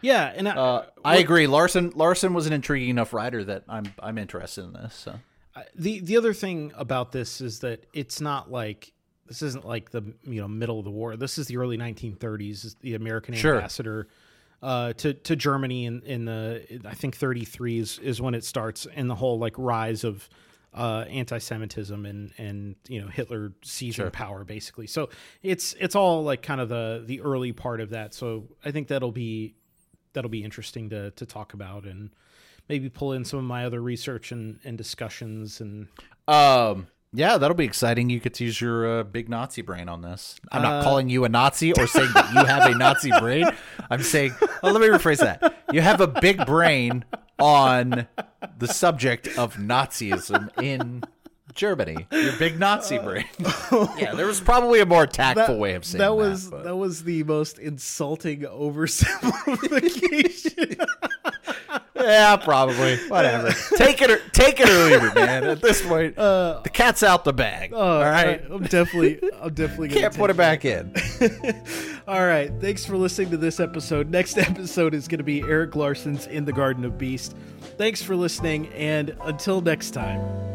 Yeah, and I agree. Larson was an intriguing enough writer that I'm interested in this. So the other thing about this is that it's not like this isn't like the, you know, middle of the war. This is the early 1930s. The American ambassador to Germany in the, I think 1933 is when it starts, and the whole like rise of anti-Semitism and you know, Hitler seizing power basically. So it's all like kind of the early part of that. So I think that'll be interesting to talk about, and maybe pull in some of my other research and discussions and. Yeah, that'll be exciting. You could use your big Nazi brain on this. I'm not calling you a Nazi or saying that you have a Nazi brain. I'm saying, let me rephrase that. You have a big brain on the subject of Nazism in Germany. Your big Nazi brain. Yeah, there was probably a more tactful way of saying that. That was the most insulting oversimplification. Yeah, probably. Whatever. Take it or leave it, man. At this point, the cat's out the bag. All right, I'm definitely gonna can't put it back in. All right, thanks for listening to this episode. Next episode is going to be Eric Larson's In the Garden of Beasts. Thanks for listening, and until next time.